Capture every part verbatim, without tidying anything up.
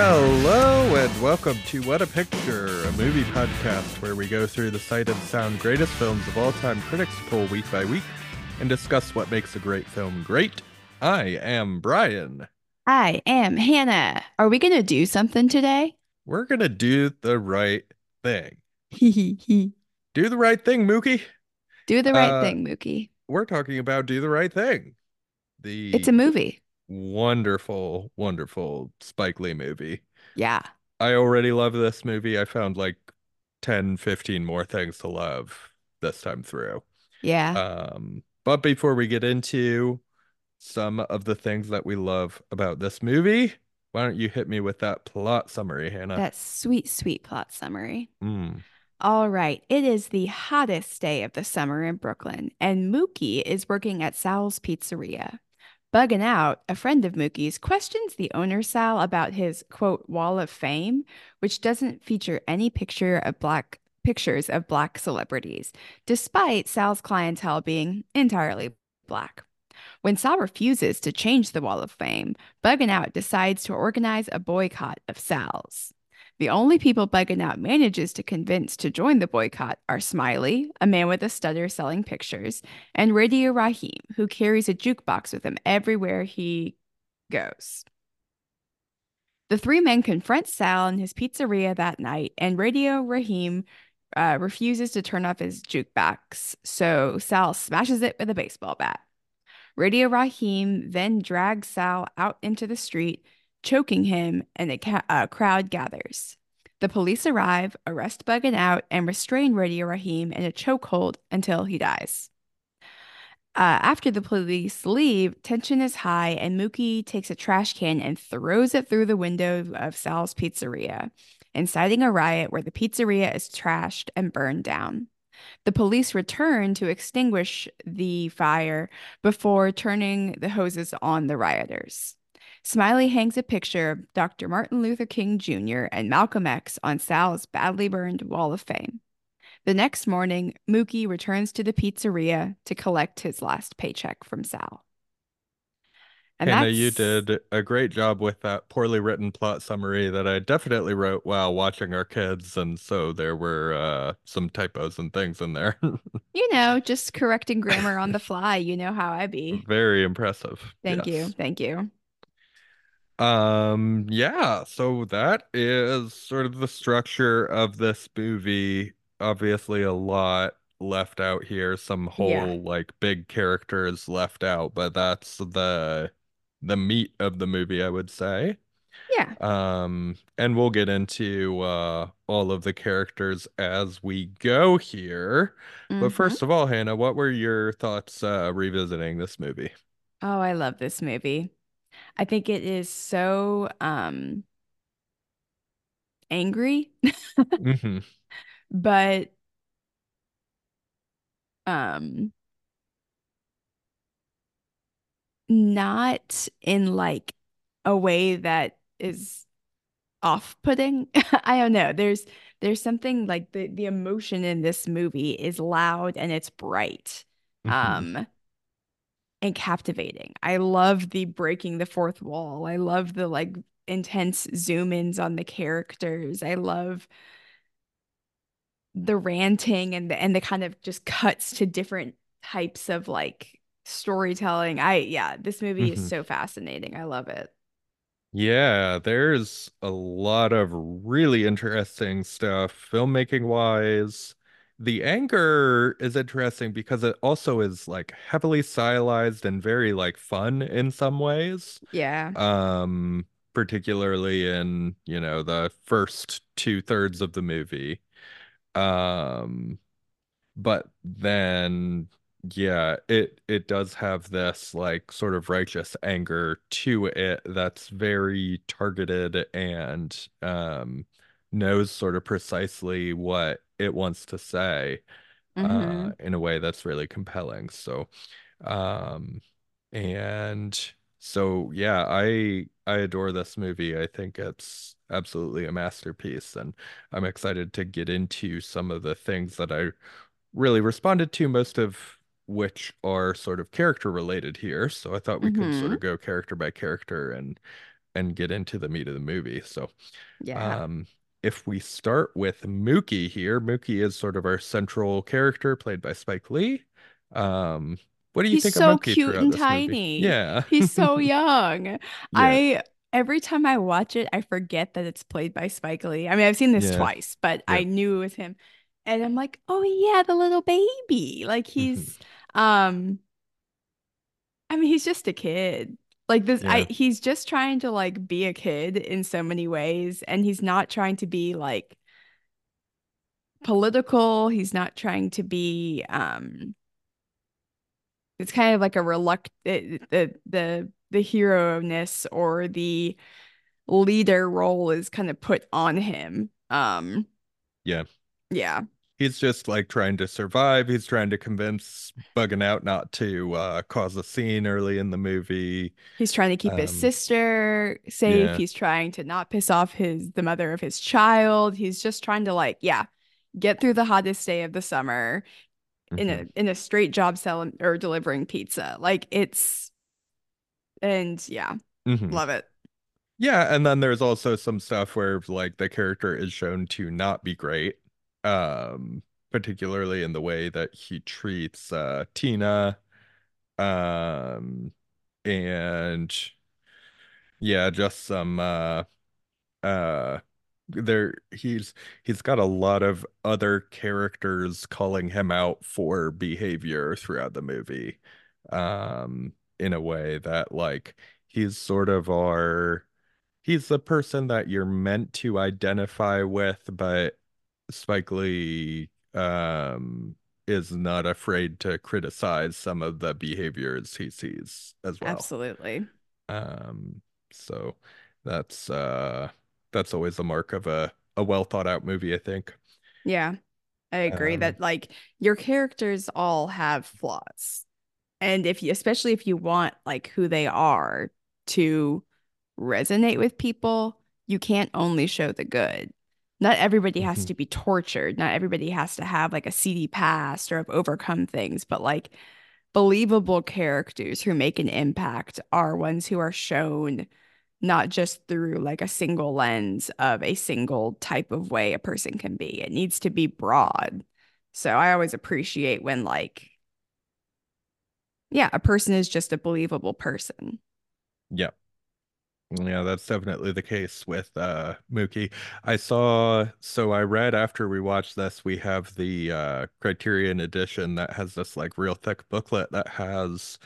Hello and welcome to What a Picture, a movie podcast where we go through the sight and sound greatest films of all time critics poll week by week and discuss what makes a great film great. I am Brian. I am Hannah. Are we going to do something today? We're going to do the right thing. Do the right thing, Mookie. Do the right uh, thing, Mookie. We're talking about Do the Right Thing. The It's a movie. Wonderful, wonderful Spike Lee movie. Yeah. I already love this movie. I found like ten, fifteen more things to love this time through. Yeah. Um, but before we get into some of the things that we love about this movie, why don't you hit me with that plot summary, Hannah? That sweet, sweet plot summary. Mm. All right. It is the hottest day of the summer in Brooklyn, and Mookie is working at Sal's Pizzeria. Buggin' Out, a friend of Mookie's, questions the owner, Sal, about his, quote, wall of fame, which doesn't feature any picture of black pictures of black celebrities, despite Sal's clientele being entirely black. When Sal refuses to change the wall of fame, Buggin' Out decides to organize a boycott of Sal's. The only people Buggin' Out manages to convince to join the boycott are Smiley, a man with a stutter selling pictures, and Radio Raheem, who carries a jukebox with him everywhere he goes. The three men confront Sal in his pizzeria that night, and Radio Raheem uh, refuses to turn off his jukebox, so Sal smashes it with a baseball bat. Radio Raheem then drags Sal out into the street, choking him, and a ca- uh, crowd gathers. The police arrive, arrest Buggin' Out, and restrain Radio Raheem in a chokehold until he dies. Uh, after the police leave, tension is high, and Mookie takes a trash can and throws it through the window of Sal's Pizzeria, inciting a riot where the pizzeria is trashed and burned down. The police return to extinguish the fire before turning the hoses on the rioters. Smiley hangs a picture of Doctor Martin Luther King Junior and Malcolm X on Sal's badly burned wall of fame. The next morning, Mookie returns to the pizzeria to collect his last paycheck from Sal. And Hannah, you did a great job with that poorly written plot summary that I definitely wrote while watching our kids, and so there were uh, some typos and things in there. You know, just correcting grammar on the fly. You know how I be. Very impressive. Thank yes. you. Thank you. Um, yeah, so that is sort of the structure of this movie. Obviously a lot left out here, some whole yeah. like big characters left out, but that's the the meat of the movie, I would say. Yeah. Um, and we'll get into uh all of the characters as we go here. Mm-hmm. But first of all, Hannah, what were your thoughts uh revisiting this movie? Oh, I love this movie. I think it is so um, angry, mm-hmm. but um, not in like a way that is off-putting. I don't know. There's there's something like the, the emotion in this movie is loud and it's bright. Mm-hmm. Um and captivating. I love the breaking the fourth wall. I love the like intense zoom ins on the characters. I love the ranting and the and the kind of just cuts to different types of like storytelling. I yeah, this movie mm-hmm. is so fascinating. I love it. Yeah, there's a lot of really interesting stuff filmmaking wise. The anger is interesting because it also is like heavily stylized and very like fun in some ways. Yeah. Um, particularly in, you know, the first two thirds of the movie. Um, but then, yeah, it it does have this like sort of righteous anger to it that's very targeted and um knows sort of precisely what it wants to say mm-hmm. uh, in a way that's really compelling. So, um, and so, yeah, I, I adore this movie. I think it's absolutely a masterpiece, and I'm excited to get into some of the things that I really responded to, most of which are sort of character related here. So I thought we mm-hmm. could sort of go character by character and, and get into the meat of the movie. So yeah. Um, if we start with Mookie here, Mookie is sort of our central character played by Spike Lee. Um, what do you he's think so of Mookie? He's so cute and tiny. Movie? Yeah. He's so young. Yeah. I every time I watch it, I forget that it's played by Spike Lee. I mean, I've seen this yeah. twice, but yeah. I knew it was him. And I'm like, oh yeah, the little baby. Like he's mm-hmm. um I mean, he's just a kid. Like this yeah. I he's just trying to like be a kid in so many ways, and he's not trying to be like political. He's not trying to be um it's kind of like a reluctant the the the hero-ness or the leader role is kind of put on him. Um yeah. Yeah. He's just like trying to survive. He's trying to convince Buggin' Out not to uh, cause a scene early in the movie. He's trying to keep um, his sister safe. Yeah. He's trying to not piss off his the mother of his child. He's just trying to like, yeah, get through the hottest day of the summer mm-hmm. in a in a straight job selling or delivering pizza. Like it's and yeah, mm-hmm. love it. Yeah, and then there's also some stuff where like the character is shown to not be great. Um, particularly in the way that he treats uh, Tina, um, and yeah, just some uh, uh, there he's he's got a lot of other characters calling him out for behavior throughout the movie, um, in a way that like he's sort of our he's the person that you're meant to identify with, but Spike Lee um, is not afraid to criticize some of the behaviors he sees as well. Absolutely. Um, so that's uh, that's always the mark of a, a well thought out movie, I think. Yeah, I agree um, that like your characters all have flaws, and if you, especially if you want like who they are to resonate with people, you can't only show the good. Not everybody has mm-hmm. to be tortured. Not everybody has to have like a seedy past or have overcome things. But like believable characters who make an impact are ones who are shown not just through like a single lens of a single type of way a person can be. It needs to be broad. So I always appreciate when like, yeah, a person is just a believable person. Yeah. Yeah, that's definitely the case with uh, Mookie. I saw, so I read after we watched this, we have the uh, Criterion edition that has this like real thick booklet that has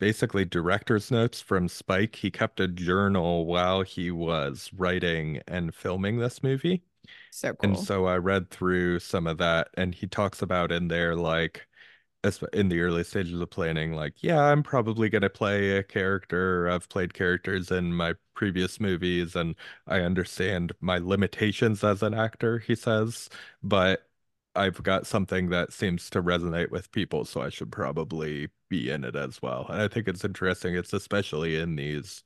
basically director's notes from Spike. He kept a journal while he was writing and filming this movie. So cool. And so I read through some of that, and he talks about in there like, in the early stages of planning, like, yeah, I'm probably going to play a character. I've played characters in my previous movies, and I understand my limitations as an actor, he says, but I've got something that seems to resonate with people, so I should probably be in it as well. And I think it's interesting. It's especially in these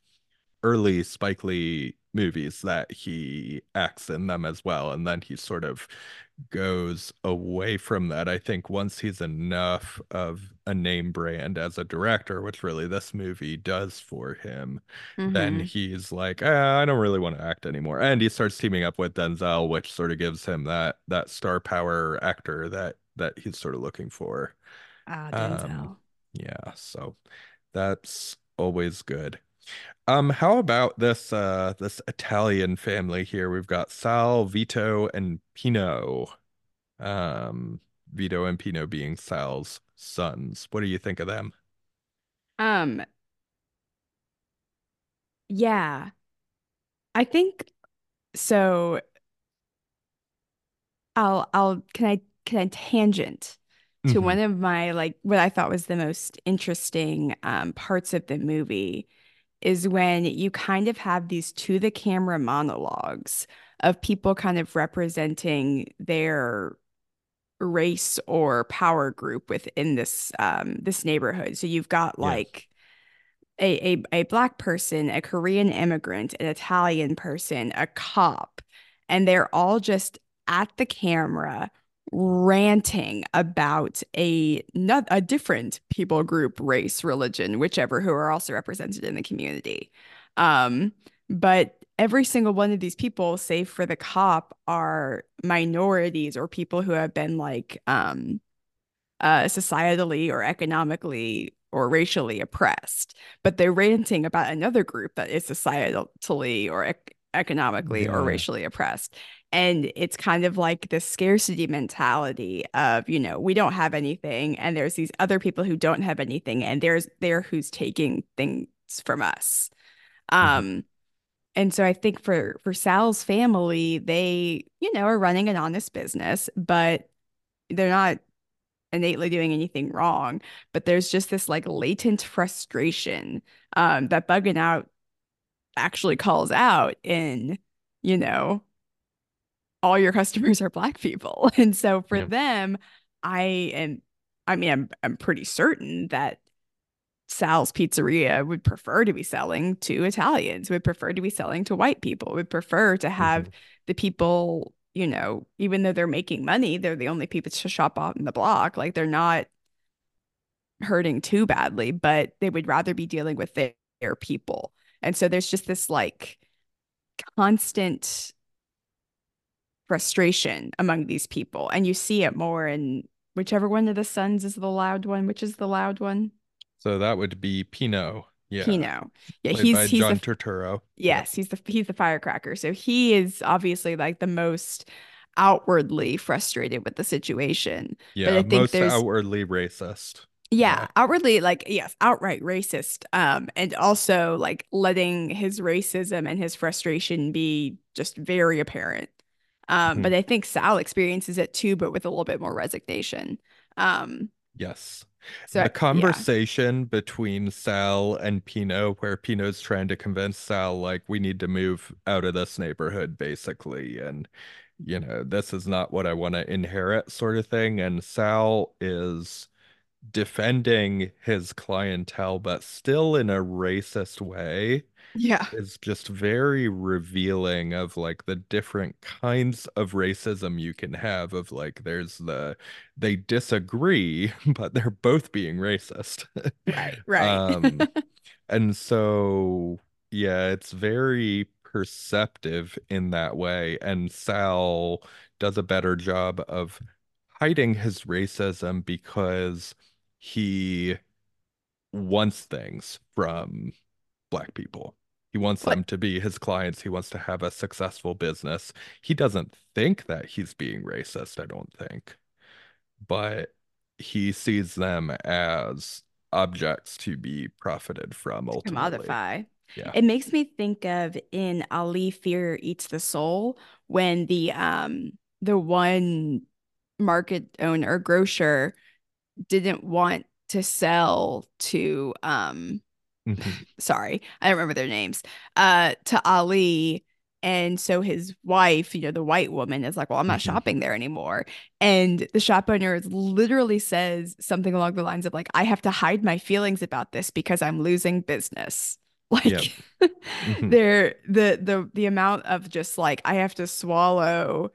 early Spike Lee movies that he acts in them as well, and then he sort of goes away from that. I think once he's enough of a name brand as a director, which really this movie does for him, mm-hmm. then he's like, ah, I don't really want to act anymore, and he starts teaming up with Denzel, which sort of gives him that that star power actor that that he's sort of looking for. Ah, Denzel. Um, yeah, so that's always good. Um, how about this uh this Italian family here? We've got Sal, Vito, and Pino. Um, Vito and Pino being Sal's sons. What do you think of them? Um, yeah, I think so. I'll I'll can I can I tangent to mm-hmm. one of my like what I thought was the most interesting um parts of the movie. Is when you kind of have these to the camera monologues of people kind of representing their race or power group within this um, this neighborhood. So you've got like yes. a, a a black person, a Korean immigrant, an Italian person, a cop, and they're all just at the camera ranting about a not a different people group, race, religion, whichever, who are also represented in the community. Um, But every single one of these people, save for the cop, are minorities or people who have been like um, uh, societally or economically or racially oppressed. But they're ranting about another group that is societally or ec- economically yeah. or racially oppressed. And it's kind of like this scarcity mentality of, you know, we don't have anything, and there's these other people who don't have anything, and there's there who's taking things from us. Um, mm-hmm. And so I think for for Sal's family, they, you know, are running an honest business, but they're not innately doing anything wrong. But there's just this like latent frustration um, that Buggin' Out actually calls out in, you know, all your customers are Black people. And so for yeah. them, I am, I mean, I'm, I'm pretty certain that Sal's Pizzeria would prefer to be selling to Italians, would prefer to be selling to white people, would prefer to have mm-hmm. the people, you know, even though they're making money, they're the only people to shop out in the block. Like, they're not hurting too badly, but they would rather be dealing with their, their people. And so there's just this like constant frustration among these people. And you see it more in whichever one of the sons is the loud one, which is the loud one. So that would be Pino. Yeah. Pino. Yeah, Played he's by he's John the, Turturro. Yes, yeah. he's the he's the firecracker. So he is obviously like the most outwardly frustrated with the situation. Yeah, but I think most outwardly racist. Yeah, yeah, outwardly like yes, outright racist. Um, and also like letting his racism and his frustration be just very apparent. Um, mm-hmm. but I think Sal experiences it too, but with a little bit more resignation. Um, yes. So, the conversation yeah. between Sal and Pino, where Pino's trying to convince Sal, like, we need to move out of this neighborhood, basically. And, you know, this is not what I want to inherit, sort of thing. And Sal is defending his clientele, but still in a racist way. Yeah. It's just very revealing of like the different kinds of racism you can have, of like, there's the, they disagree, but they're both being racist. Right, right. um, and so, yeah, it's very perceptive in that way. And Sal does a better job of hiding his racism because he wants things from Black people. He wants what? them to be his clients. He wants to have a successful business. He doesn't think that he's being racist, I don't think. But he sees them as objects to be profited from, ultimately. Commodify. Yeah. It makes me think of in Ali, Fear Eats the Soul, when the um the one market owner, grocer, didn't want to sell to um Mm-hmm. Sorry, I don't remember their names, uh, to Ali. And so his wife, you know, the white woman, is like, well, I'm not mm-hmm. shopping there anymore. And the shop owner literally says something along the lines of like, I have to hide my feelings about this because I'm losing business. Like yep. mm-hmm. they're the, the, the amount of just like, I have to swallow.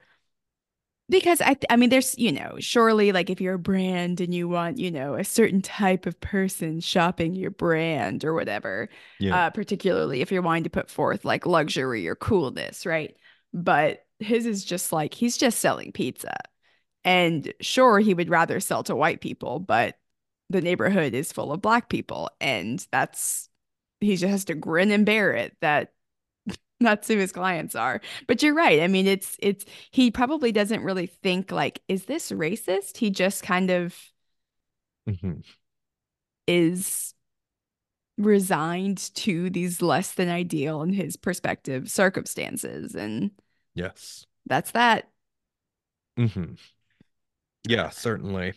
Because, I I mean, there's, you know, surely, like, if you're a brand and you want, you know, a certain type of person shopping your brand or whatever, yeah. uh, particularly if you're wanting to put forth, like, luxury or coolness, right? But his is just, like, he's just selling pizza. And sure, he would rather sell to white people, but the neighborhood is full of Black people. And that's, he just has to grin and bear it that that's who his clients are. But you're right. I mean, it's, it's, he probably doesn't really think like, is this racist? He just kind of mm-hmm. is resigned to these less than ideal, in his perspective, circumstances. And yes, that's that. Mm-hmm. Yeah, certainly.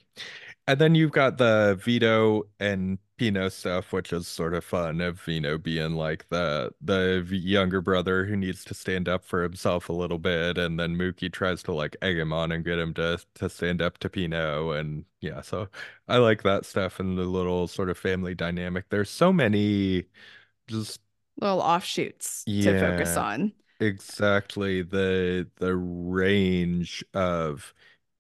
And then you've got the Vito and Pino stuff, which is sort of fun, of Vino being like the the younger brother who needs to stand up for himself a little bit, and then Mookie tries to like egg him on and get him to to stand up to Pino. And yeah, so I like that stuff and the little sort of family dynamic. There's so many just little offshoots yeah, to focus on. Exactly. The the range of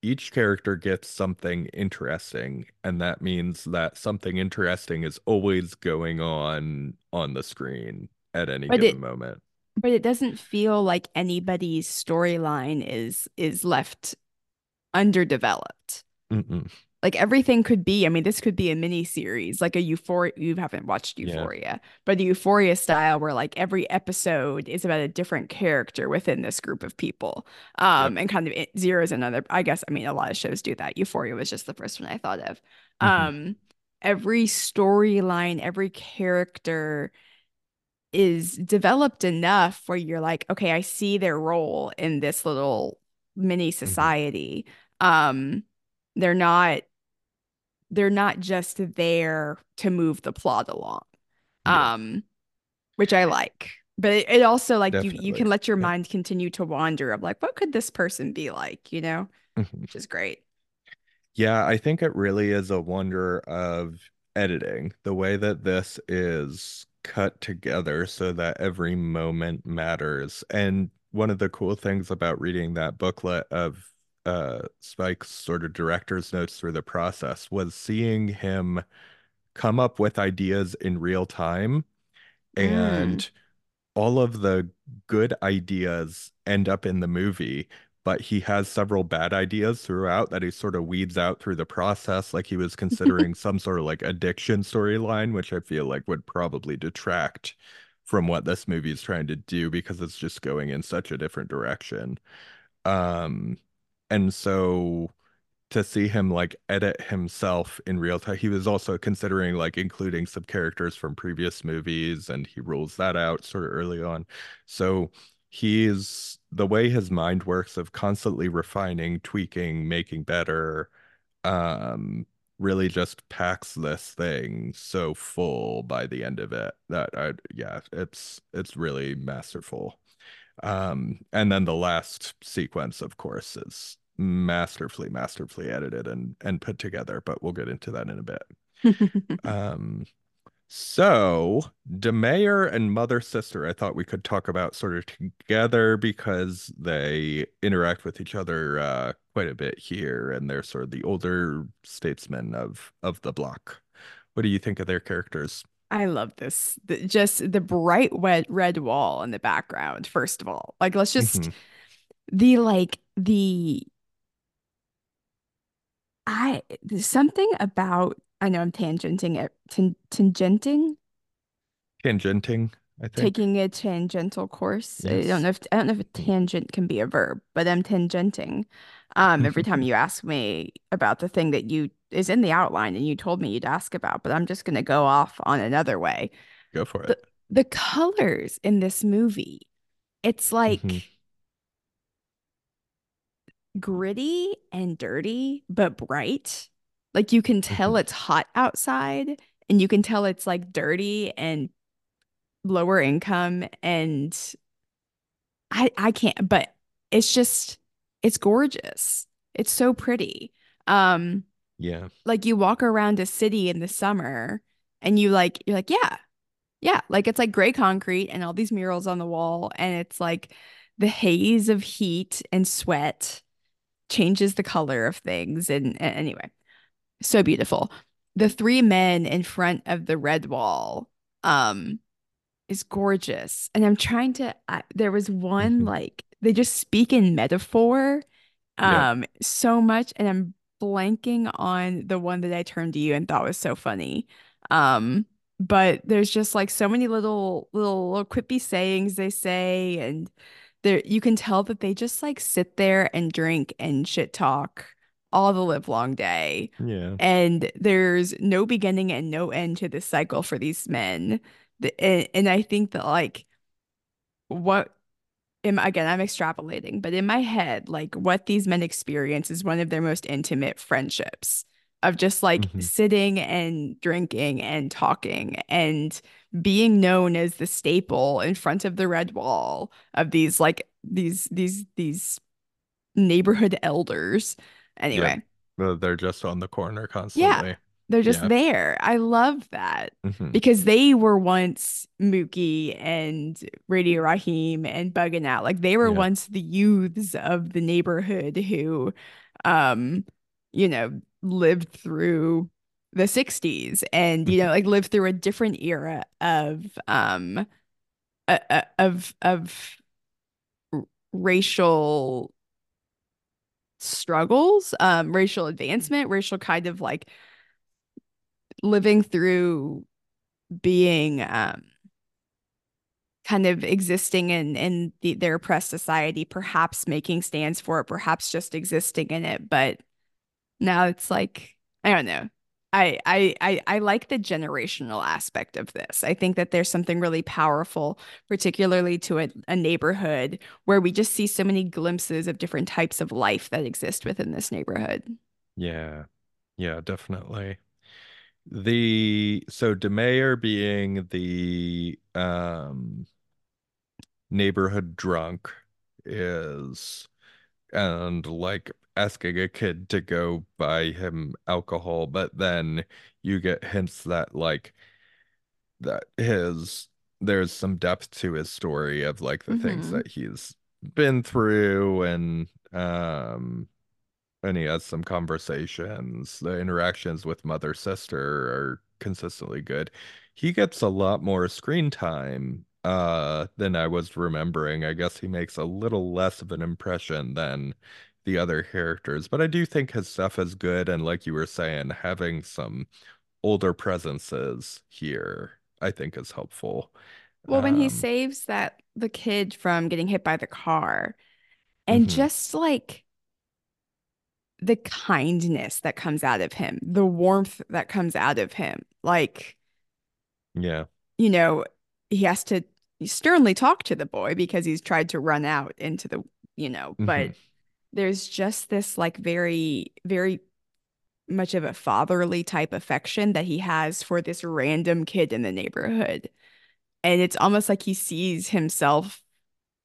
each character gets something interesting, and that means that something interesting is always going on on the screen at any but given it, moment. But it doesn't feel like anybody's storyline is is left underdeveloped. Mm-mm. Like everything could be, I mean, this could be a mini series, like a Euphoria. You haven't watched Euphoria, yeah. but the Euphoria style where like every episode is about a different character within this group of people um, yeah. and kind of it zeroes another. I guess, I mean, a lot of shows do that. Euphoria was just the first one I thought of. Mm-hmm. Um, every storyline, every character is developed enough where you're like, okay, I see their role in this little mini society. Mm-hmm. Um, they're not They're not just there to move the plot along, yeah. um, which I like. But it, it also, like, you, you can let your yeah. mind continue to wander of, like, what could this person be like, you know, mm-hmm. which is great. Yeah, I think it really is a wonder of editing. The way that this is cut together so that every moment matters. And one of the cool things about reading that booklet of uh Spike's sort of director's notes through the process was seeing him come up with ideas in real time, and mm. all of the good ideas end up in the movie, but he has several bad ideas throughout that he sort of weeds out through the process. Like he was considering some sort of like addiction storyline, which I feel like would probably detract from what this movie is trying to do because it's just going in such a different direction. um And so to see him like edit himself in real time, he was also considering like including some characters from previous movies, and he rules that out sort of early on. So he's, the way his mind works of constantly refining, tweaking, making better, um, really just packs this thing so full by the end of it that I, yeah, it's, it's really masterful. Um, and then the last sequence, of course, is masterfully masterfully edited and and put together, but we'll get into that in a bit. um so Da Mayor and Mother Sister, I thought we could talk about sort of together because they interact with each other uh quite a bit here, and they're sort of the older statesmen of of the block. What do you think of their characters? I love this. The, just the bright red, red wall in the background, first of all. Like, let's just... Mm-hmm. The, like, the... I... There's something about... I know I'm tangenting it. Tan- tangenting? Tangenting, I think. Taking a tangential course. Yes. I don't know if I don't know if a tangent can be a verb, but I'm tangenting. Um, mm-hmm. Every time you ask me about the thing that you... is in the outline and you told me you'd ask about, but I'm just going to go off on another way. Go for it. The, the colors in this movie, it's like mm-hmm. gritty and dirty, but bright. Like you can tell mm-hmm. it's hot outside, and you can tell it's like dirty and lower income. And I, I can't, but it's just, it's gorgeous. It's so pretty. Um, Yeah. Like you walk around a city in the summer and you like, you're like, yeah, yeah. Like it's like gray concrete and all these murals on the wall. And it's like the haze of heat and sweat changes the color of things. And, and anyway, so beautiful. The three men in front of the red wall um, is gorgeous. And I'm trying to, I, there was one, mm-hmm. like they just speak in metaphor um, yeah. so much. And I'm blanking on the one that I turned to you and thought was so funny, um but there's just like so many little little little quippy sayings they say, and there you can tell that they just like sit there and drink and shit talk all the live long day, yeah and there's no beginning and no end to this cycle for these men. The, and, and I think that like what In, again, I'm extrapolating, but in my head, like what these men experience is one of their most intimate friendships of just like mm-hmm. sitting and drinking and talking and being known as the staple in front of the red wall of these like these these these neighborhood elders. Anyway, yeah. They're just on the corner constantly. Yeah. They're just yeah. there. I love that mm-hmm. because they were once Mookie and Radio Raheem and Buggin' Out. Like they were yeah. once the youths of the neighborhood who, um, you know, lived through the sixties and, you know, like lived through a different era of um, uh, of of racial struggles, um, racial advancement, racial kind of like living through being um, kind of existing in, in the, their oppressed society, perhaps making stands for it, perhaps just existing in it. But now it's like, I don't know. I, I, I, I like the generational aspect of this. I think that there's something really powerful, particularly to a, a neighborhood where we just see so many glimpses of different types of life that exist within this neighborhood. Yeah. Yeah, definitely. The, so Da Mayor being the um, neighborhood drunk is, and like, asking a kid to go buy him alcohol, but then you get hints that like that his there's some depth to his story of like the mm-hmm. things that he's been through, and um and he has some conversations. The interactions with Mother Sister are consistently good. He gets a lot more screen time uh than I was remembering. I guess he makes a little less of an impression than the other characters, but I do think his stuff is good, and like you were saying, having some older presences here I think is helpful. Well, um, when he saves that the kid from getting hit by the car, and mm-hmm. just like the kindness that comes out of him, the warmth that comes out of him, like, yeah, you know, he has to sternly talk to the boy because he's tried to run out into the, you know, but mm-hmm. there's just this like very, very much of a fatherly type affection that he has for this random kid in the neighborhood. And it's almost like he sees himself,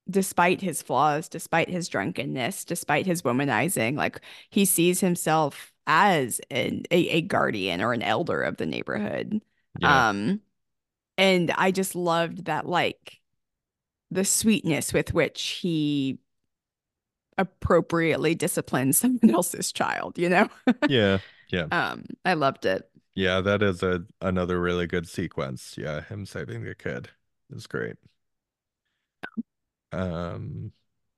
despite his flaws, despite his drunkenness, despite his womanizing, like he sees himself as an, a, a guardian or an elder of the neighborhood. Yeah. Um, and I just loved that, like the sweetness with which he appropriately discipline someone else's child, you know? Yeah, yeah. Um, I loved it. Yeah, that is a another really good sequence. Yeah, him saving the kid is great. Um,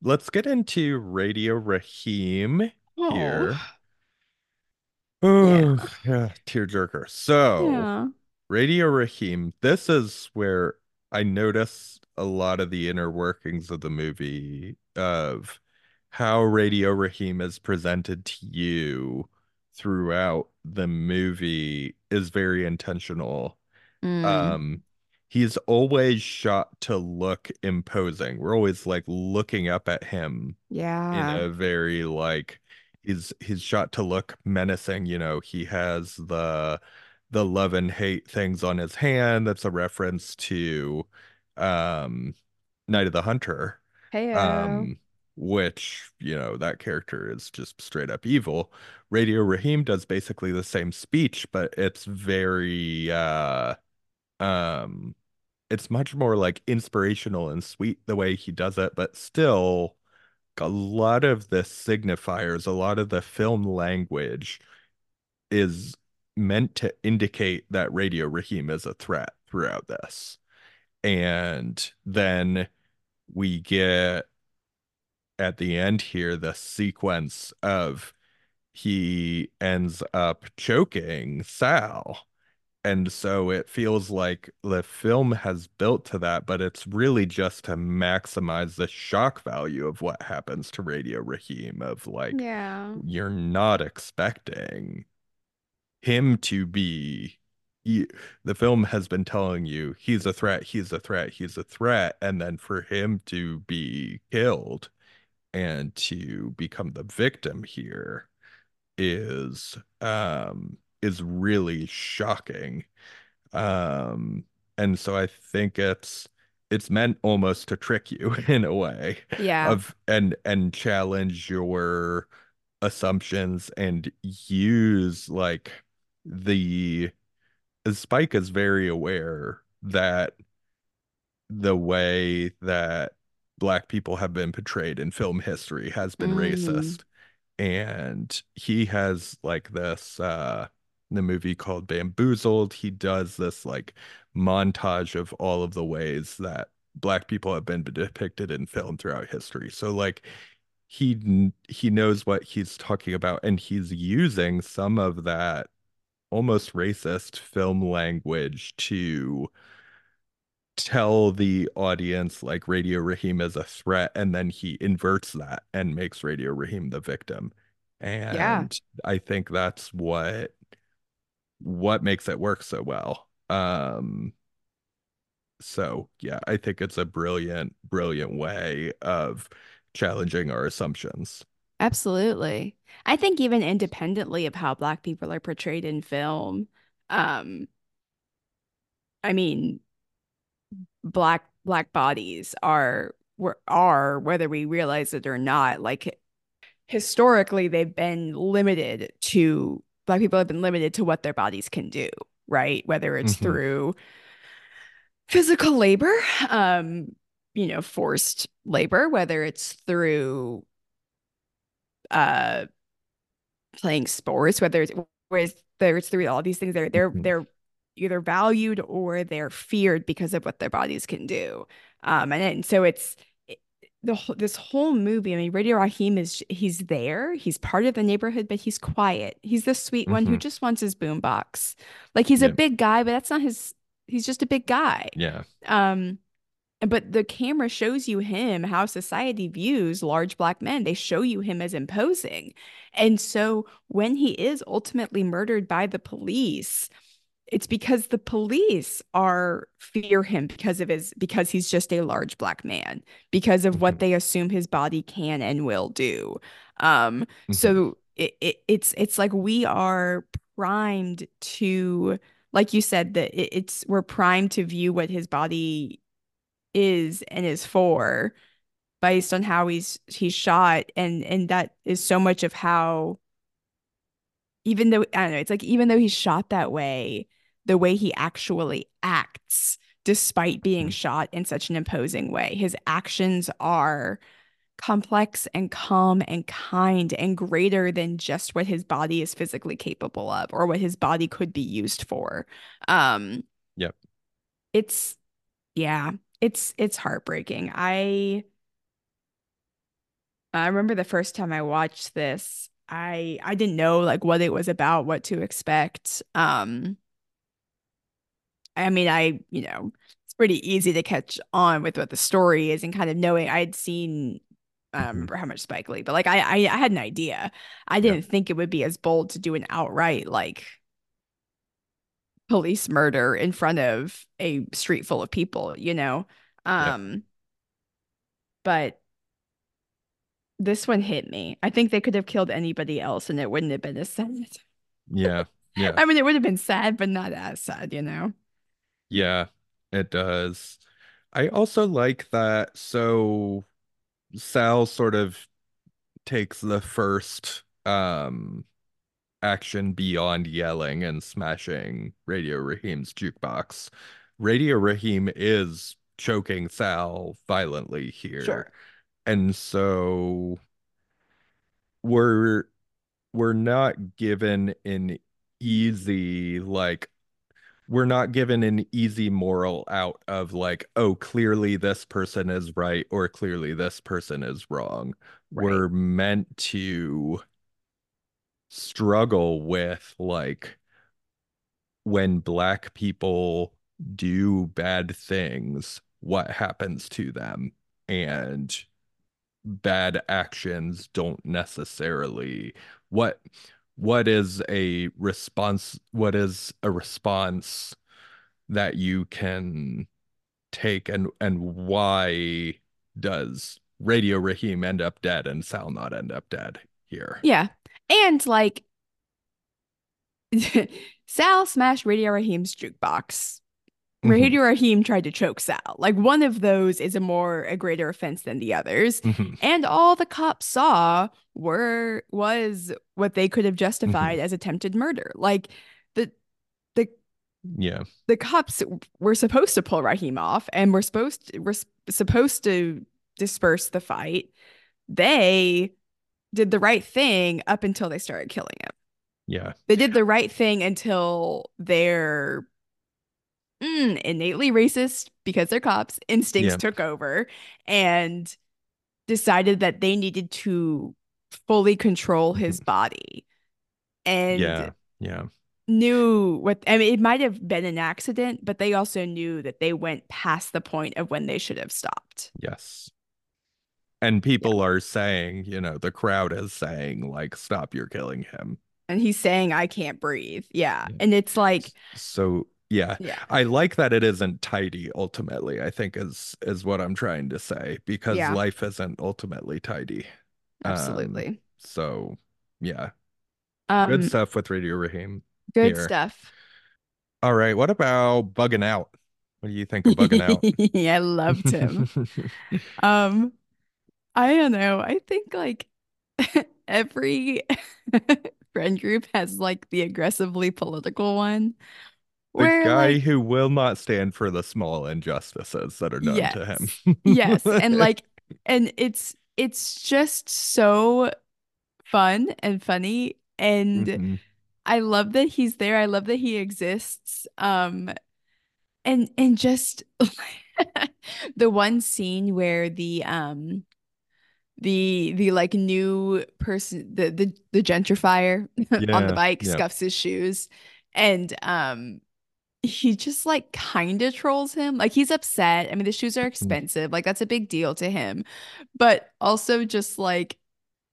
let's get into Radio Raheem oh. here. Oh, yeah, yeah tearjerker. So, yeah. Radio Raheem, this is where I notice a lot of the inner workings of the movie of how Radio Raheem is presented to you throughout the movie is very intentional. Mm. Um, he's always shot to look imposing. We're always like looking up at him. Yeah. In a very like, he's, he's shot to look menacing. You know, he has the, the love and hate things on his hand. That's a reference to um, Night of the Hunter. Hey, um, which, you know, that character is just straight up evil. Radio Raheem does basically the same speech, but it's very, uh, um, it's much more like inspirational and sweet the way he does it, but still a lot of the signifiers, a lot of the film language is meant to indicate that Radio Raheem is a threat throughout this. And then we get at the end here, the sequence of he ends up choking Sal. And so it feels like the film has built to that, but it's really just to maximize the shock value of what happens to Radio Raheem, of like, yeah, you're not expecting him to be, he, the film has been telling you he's a threat, he's a threat, he's a threat. And then for him to be killed and to become the victim here is um is really shocking, um and so I think it's it's meant almost to trick you in a way, yeah, of and and challenge your assumptions and use like the Spike is very aware that the way that Black people have been portrayed in film history has been mm. racist, and he has like this uh the movie called Bamboozled, he does this like montage of all of the ways that Black people have been depicted in film throughout history. So like he he knows what he's talking about, and he's using some of that almost racist film language to tell the audience like Radio Raheem is a threat, and then he inverts that and makes Radio Raheem the victim. And yeah. I think that's what what makes it work so well. Um so yeah, I think it's a brilliant brilliant way of challenging our assumptions. Absolutely. I think even independently of how Black people are portrayed in film, um I mean Black Black bodies are are whether we realize it or not, like historically they've been limited to Black people have been limited to what their bodies can do, right? Whether it's mm-hmm. through physical labor, um, you know, forced labor, whether it's through uh, playing sports, whether it's whether it's through all these things, they're they're mm-hmm. they're either valued or they're feared because of what their bodies can do, um, and, and so it's. The whole, this whole movie, I mean, Radio Raheem is, he's there, he's part of the neighborhood, but he's quiet. He's the sweet mm-hmm. one who just wants his boombox. Like he's yeah. a big guy, but that's not his, he's just a big guy. Yeah. Um, but the camera shows you him, how society views large Black men. They show you him as imposing. And so when he is ultimately murdered by the police, it's because the police are fear him because of his because he's just a large Black man, because of what they assume his body can and will do. Um, mm-hmm. So it, it, it's it's like we are primed to, like you said, that it, it's we're primed to view what his body is and is for based on how he's he's shot, and and that is so much of how. Even though I don't know, it's like even though he's shot that way. The way he actually acts, despite being shot in such an imposing way. His actions are complex and calm and kind and greater than just what his body is physically capable of or what his body could be used for. Um, yep. It's, yeah, it's, it's heartbreaking. I, I remember the first time I watched this, I, I didn't know like what it was about, what to expect. Um, I mean, I, you know, it's pretty easy to catch on with what the story is and kind of knowing I'd seen, I don't remember how much Spike Lee, but like I, I, I had an idea. I didn't yeah. think it would be as bold to do an outright like police murder in front of a street full of people, you know? Um, yeah. But this one hit me. I think they could have killed anybody else and it wouldn't have been as sad. Yeah. Yeah. I mean, it would have been sad, but not as sad, you know? Yeah, it does. I also like that. So Sal sort of takes the first um, action beyond yelling and smashing Radio Raheem's jukebox. Radio Raheem is choking Sal violently here. Sure. And so we're, we're not given an easy, like, we're not given an easy moral out of like, oh, clearly this person is right or clearly this person is wrong. Right. We're meant to struggle with like when Black people do bad things, what happens to them, and bad actions don't necessarily what What is a response? What is a response that you can take, and and why does Radio Raheem end up dead and Sal not end up dead here? Yeah, and like Sal smashed Radio Raheem's jukebox. Mm-hmm. Radio Raheem tried to choke Sal. Like one of those is a more a greater offense than the others. Mm-hmm. And all the cops saw were was what they could have justified mm-hmm. as attempted murder. Like the the yeah the cops were supposed to pull Raheem off, and were supposed to, were supposed to disperse the fight. They did the right thing up until they started killing him. Yeah, they did the right thing until their mm, innately racist because they're cops, instincts yeah. took over and decided that they needed to fully control his body. And yeah, yeah. knew what, I mean, it might have been an accident, but they also knew that they went past the point of when they should have stopped. Yes. And people yeah. are saying, you know, the crowd is saying, like, stop, you're killing him. And he's saying, I can't breathe. Yeah. yeah. And it's like. So, yeah. yeah, I like that it isn't tidy, ultimately, I think is is what I'm trying to say, because yeah. life isn't ultimately tidy. Absolutely. Um, so, yeah. Um, good stuff with Radio Raheem. Good here. stuff. All right. What about Buggin' Out? What do you think of Buggin' Out? yeah, I loved him. um, I don't know. I think like every friend group has like the aggressively political one. The where, guy like, who will not stand for the small injustices that are done yes, to him. yes. And like, and it's it's just so fun and funny. And mm-hmm. I love that he's there. I love that he exists. Um, and and just the one scene where the um, the the like new person, the the, the gentrifier yeah, on the bike yeah. scuffs his shoes, and um, he just like kind of trolls him. Like he's upset. I mean, the shoes are expensive. Like that's a big deal to him, but also just like.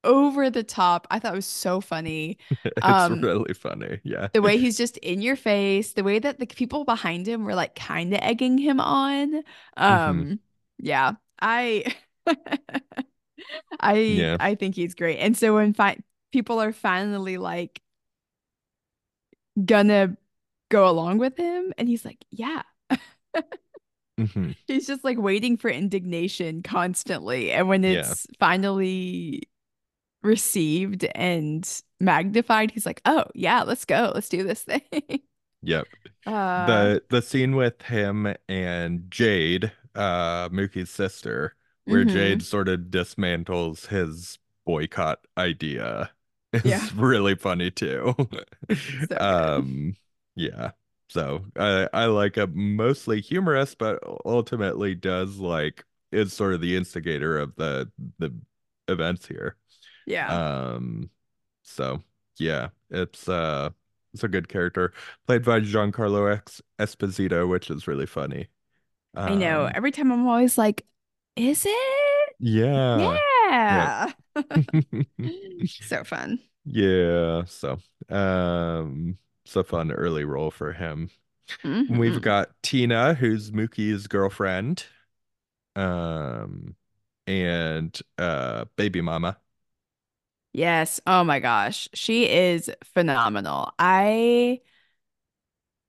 Over the top. I thought it was so funny. It's um, really funny. Yeah. The way he's just in your face, the way that the people behind him were like kind of egging him on. Um, mm-hmm. Yeah. I, I, yeah. I think he's great. And so when fi- people are finally like gonna go along with him and he's like, yeah. mm-hmm. He's just like waiting for indignation constantly. And when it's yeah. finally received and magnified, he's like, oh yeah, let's go, let's do this thing. Yep. uh, the the scene with him and Jade, uh Mookie's sister, where mm-hmm. Jade sort of dismantles his boycott idea is yeah. really funny too. So um yeah so I I like a mostly humorous but ultimately does like is sort of the instigator of the the events here. Yeah. Um. So yeah, it's uh, it's a good character played by Giancarlo Esposito, which is really funny. Um, I know. Every time I'm always like, "Is it?" Yeah. Yeah. yeah. So fun. Yeah. So um, it's a fun early role for him. Mm-hmm. We've got Tina, who's Mookie's girlfriend, um, and uh, baby mama. Yes. Oh my gosh. She is phenomenal. I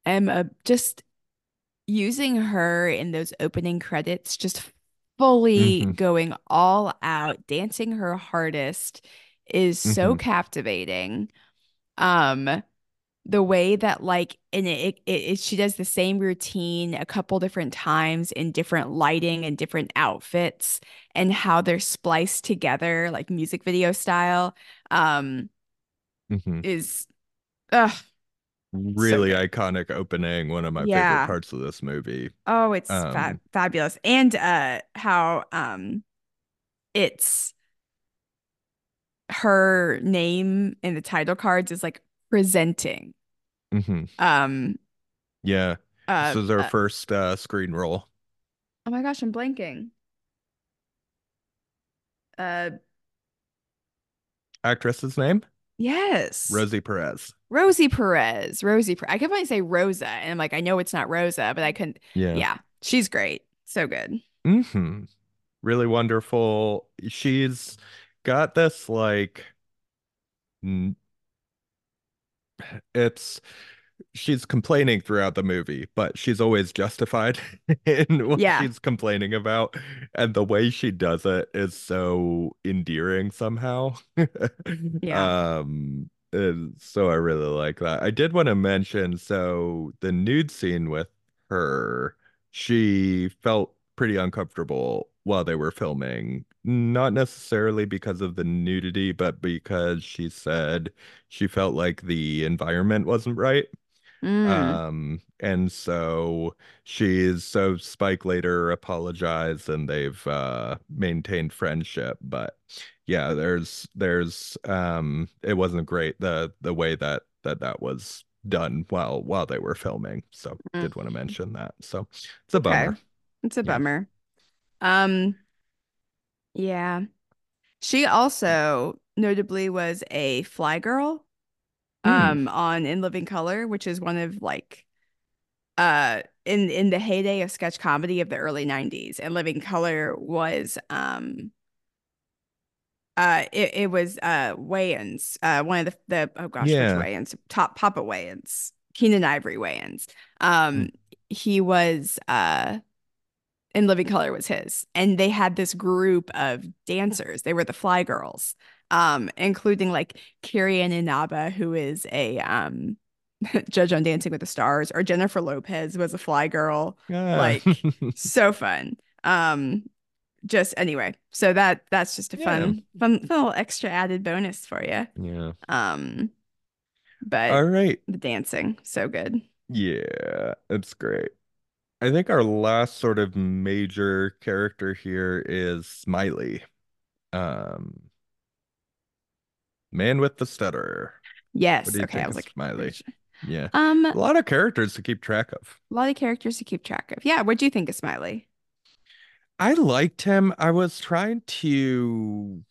am a, just using her in those opening credits, just fully mm-hmm. going all out, dancing her hardest is mm-hmm. so captivating. Um, the way that like, and it, it, it, she does the same routine a couple different times in different lighting and different outfits and how they're spliced together, like music video style, um, mm-hmm. is uh, really so iconic opening. One of my yeah. favorite parts of this movie. Oh, it's um, fa- fabulous. And uh, how um, it's her name in the title cards is like, presenting. Mm-hmm. Um, yeah. Uh, this is our uh, first uh, screen role. Oh my gosh, I'm blanking. Uh, Actress's name? Yes. Rosie Perez. Rosie Perez. Rosie Perez. I kept wanting to say Rosa, and I'm like, I know it's not Rosa, but I couldn't. Yeah. Yeah. She's great. So good. Mm-hmm. Really wonderful. She's got this, like... N- it's she's complaining throughout the movie, but she's always justified in what yeah. she's complaining about, and the way she does it is so endearing somehow. yeah um so I really like that. I did want to mention, so the nude scene with her, she felt pretty uncomfortable while they were filming, not necessarily because of the nudity, but because she said she felt like the environment wasn't right. Mm. Um, and so she's so Spike later apologized and they've uh, maintained friendship. But yeah, there's there's um, it wasn't great the the way that that that was done while while they were filming. So mm. did want to mention that. So it's a bummer. Okay. It's a yeah. bummer. Um, yeah. She also notably was a fly girl um mm. on In Living Color, which is one of like uh in in the heyday of sketch comedy of the early nineties. And Living Color was um uh it, it was uh Wayans, uh one of the, the oh gosh yeah. Wayans, top Papa Wayans, Keenan Ivory Wayans. Um mm. he was uh In Living Color was his, and they had this group of dancers. They were the Fly Girls, um, including like Kirian Inaba, who is a um, judge on Dancing with the Stars, or Jennifer Lopez was a Fly Girl. Yeah. Like so fun. Um, just anyway, so that that's just a fun, yeah. fun little extra added bonus for you. Yeah. Um, but all right, the dancing so good. Yeah, it's great. I think our last sort of major character here is Smiley. Um, man with the stutter. Yes. What do you okay, think I was like Smiley. Yeah. Um, a lot of characters to keep track of. A lot of characters to keep track of. Yeah. What do you think of Smiley? I liked him. I was trying to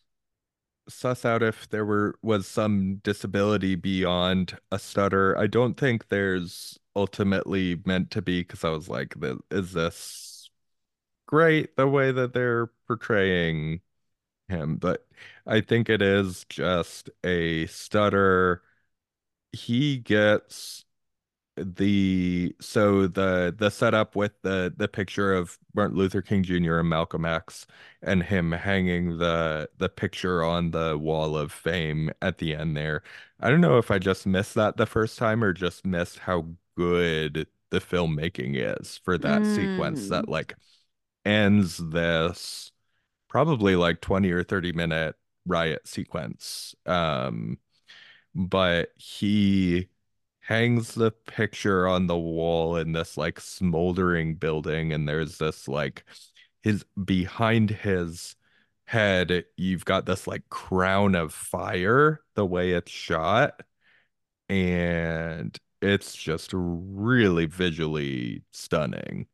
suss out if there were was some disability beyond a stutter. I don't think there's ultimately meant to be, because I was like, is this great the way that they're portraying him? But I think it is just a stutter. He gets the so the the setup with the the picture of Martin Luther King Junior and Malcolm X and him hanging the the picture on the wall of fame at the end there. I don't know if I just missed that the first time or just missed how good the filmmaking is for that mm. sequence that like ends this probably like twenty or thirty minute riot sequence. Um, but he hangs the picture on the wall in this like smoldering building, and there's this like his behind his head you've got this like crown of fire the way it's shot, and it's just really visually stunning.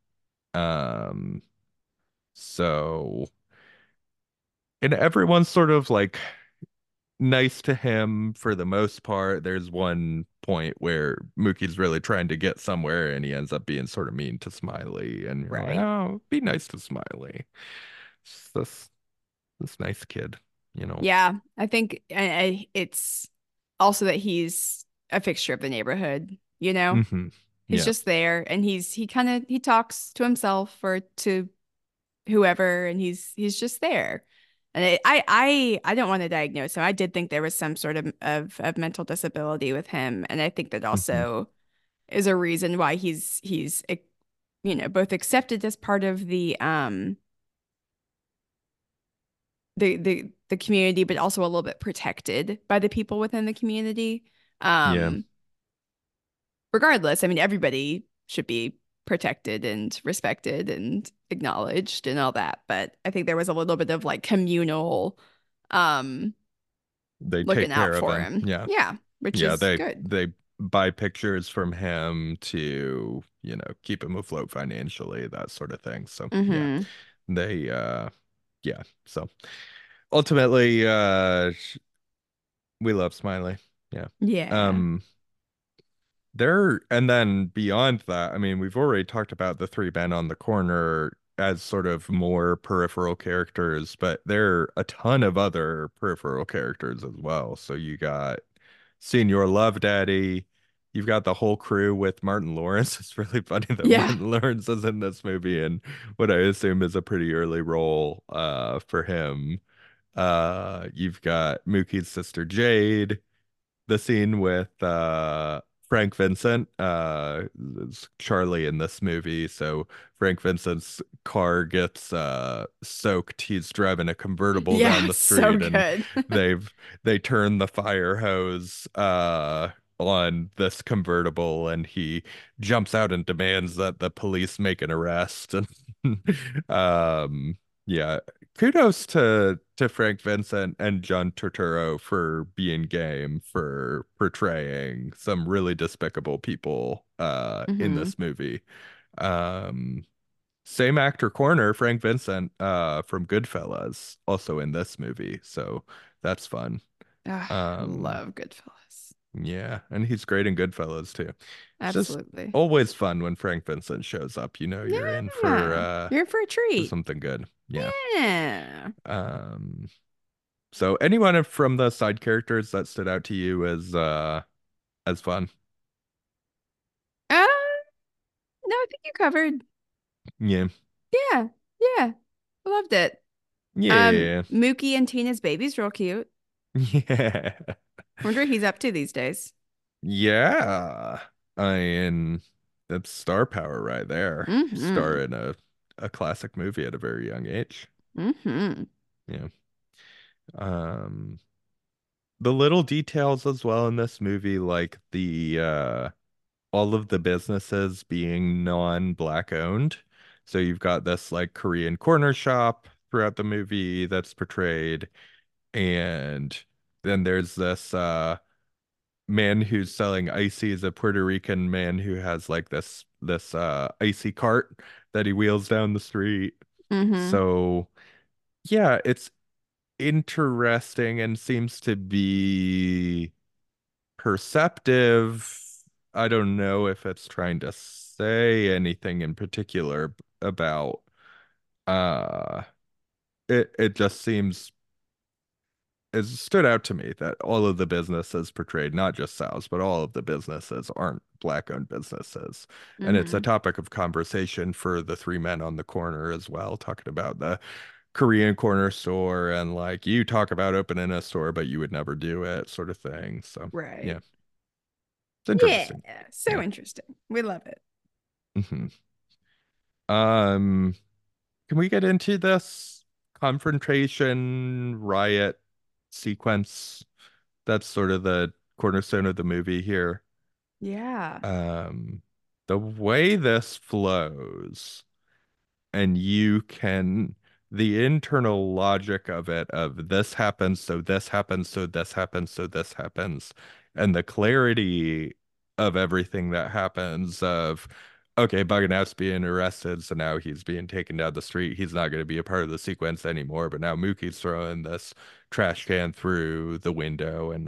Um so and everyone's sort of like nice to him for the most part. There's one point where Mookie's really trying to get somewhere and he ends up being sort of mean to Smiley, and right. like, oh, be nice to Smiley. It's this this nice kid, you know. Yeah, I think I, I, it's also that he's a fixture of the neighborhood, you know. Mm-hmm. He's yeah. just there, and he's he kind of he talks to himself or to whoever, and he's he's just there. And I, I, I don't want to diagnose, so I did think there was some sort of, of, of mental disability with him, and I think that also mm-hmm. is a reason why he's he's you know both accepted as part of the um the the the community, but also a little bit protected by the people within the community. Um, yeah. Regardless, I mean, everybody should be protected and respected and acknowledged and all that, but I think there was a little bit of like communal um they looking take care out for of him. him yeah yeah which yeah, is they, good they buy pictures from him to you know keep him afloat financially, that sort of thing. So mm-hmm. yeah they uh yeah so ultimately uh we love Smiley. yeah yeah um There and then beyond that, I mean, we've already talked about the three men on the corner as sort of more peripheral characters, but there are a ton of other peripheral characters as well. So you got Senior Love Daddy, you've got the whole crew with Martin Lawrence. It's really funny that yeah. Martin Lawrence is in this movie and what I assume is a pretty early role uh, for him. Uh, you've got Mookie's sister Jade, the scene with uh, Frank Vincent, uh, is Charlie in this movie. So Frank Vincent's car gets uh, soaked. He's driving a convertible yeah, down the street, so and they've they turn the fire hose uh, on this convertible, and he jumps out and demands that the police make an arrest. And um, yeah, kudos to to Frank Vincent and John Turturro for being game for portraying some really despicable people uh, mm-hmm. in this movie. Um, same actor corner, Frank Vincent uh, from Goodfellas, also in this movie. So that's fun. Oh, um, love Goodfellas. Yeah, and he's great in Goodfellas too. Absolutely. Just always fun when Frank Vincent shows up. You know, you're yeah. in for uh, you're in for a treat. For something good. Yeah. yeah. Um. So, anyone from the side characters that stood out to you as uh as fun? Um. Uh, no, I think you covered. Yeah. Yeah. Yeah. I loved it. Yeah. Um, Mookie and Tina's baby's real cute. Yeah. Wonder what he's up to these days. Yeah. I mean, that's star power right there. Mm-hmm. Star in a, a classic movie at a very young age. Mm-hmm. Yeah. Um, the little details as well in this movie, like the uh, all of the businesses being non-Black owned. So you've got this like Korean corner shop throughout the movie that's portrayed. And then there's this uh, man who's selling ices, a Puerto Rican man who has like this this uh, icy cart that he wheels down the street. Mm-hmm. So, yeah, it's interesting and seems to be perceptive. I don't know if it's trying to say anything in particular about uh, it. It just seems. It stood out to me that all of the businesses portrayed, not just Sal's, but all of the businesses aren't Black-owned businesses. Mm-hmm. And it's a topic of conversation for the three men on the corner as well, talking about the Korean corner store and like, you talk about opening a store, but you would never do it sort of thing. So, right. yeah. It's interesting. Yeah, so yeah. interesting. We love it. Mm-hmm. Um, can we get into this confrontation, riot, sequence? That's sort of the cornerstone of the movie here. Yeah. Um the way this flows, and you can the internal logic of it, of this happens, so this happens, so this happens, so this happens, and the clarity of everything that happens of, okay, Buggin' Out's being arrested, so now he's being taken down the street. He's not going to be a part of the sequence anymore, but now Mookie's throwing this trash can through the window, and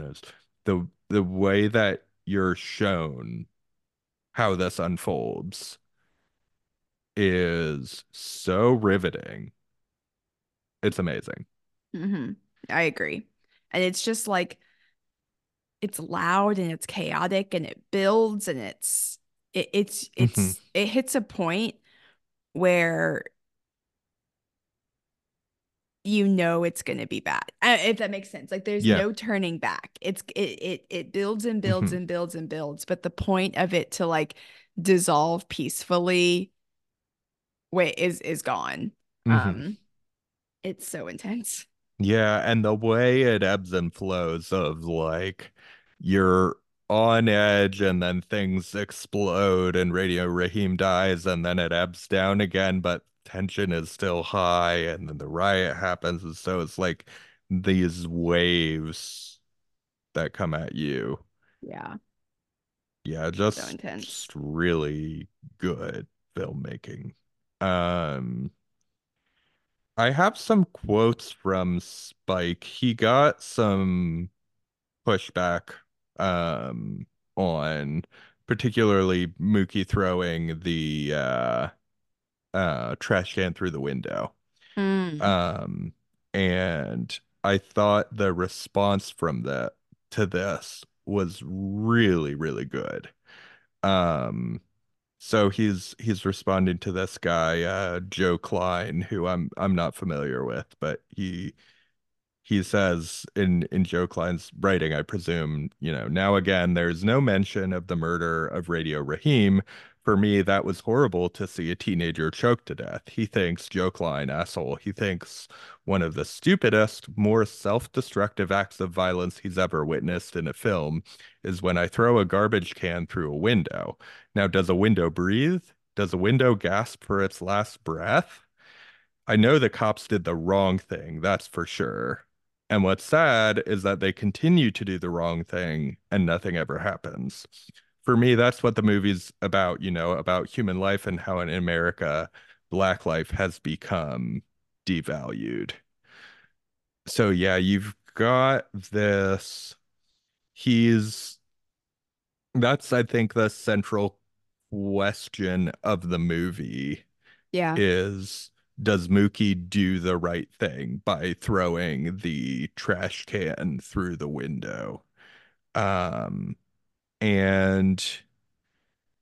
the the way that you're shown how this unfolds is so riveting. It's amazing. Mm-hmm. I agree. And it's just like, it's loud and it's chaotic and it builds and it's It, it's it's mm-hmm. it hits a point where you know it's going to be bad, if that makes sense. Like there's yeah. no turning back. It's it it it builds and builds mm-hmm. and builds and builds, but the point of it to like dissolve peacefully, wait, is is gone. Mm-hmm. Um, it's so intense. Yeah, and the way it ebbs and flows of like you're on edge and then things explode and Radio Raheem dies and then it ebbs down again, but tension is still high, and then the riot happens, and so it's like these waves that come at you. Yeah. Yeah, just, so intense. Just really good filmmaking. Um I have some quotes from Spike. He got some pushback um on particularly Mookie throwing the uh uh trash can through the window. Mm. Um and I thought the response from that to this was really, really good. Um so he's he's responding to this guy, uh Joe Klein, who I'm I'm not familiar with, but he he says in, in Joe Klein's writing, I presume, you know, now again, there's no mention of the murder of Radio Raheem. For me, that was horrible to see a teenager choked to death. He thinks Joe Klein, asshole. He thinks one of the stupidest, more self-destructive acts of violence he's ever witnessed in a film is when I throw a garbage can through a window. Now, does a window breathe? Does a window gasp for its last breath? I know the cops did the wrong thing, that's for sure. And what's sad is that they continue to do the wrong thing and nothing ever happens. For me, that's what the movie's about, you know, about human life and how in America, Black life has become devalued. So yeah, you've got this, he's, that's, I think, the central question of the movie. Yeah, is, does Mookie do the right thing by throwing the trash can through the window? Um... And,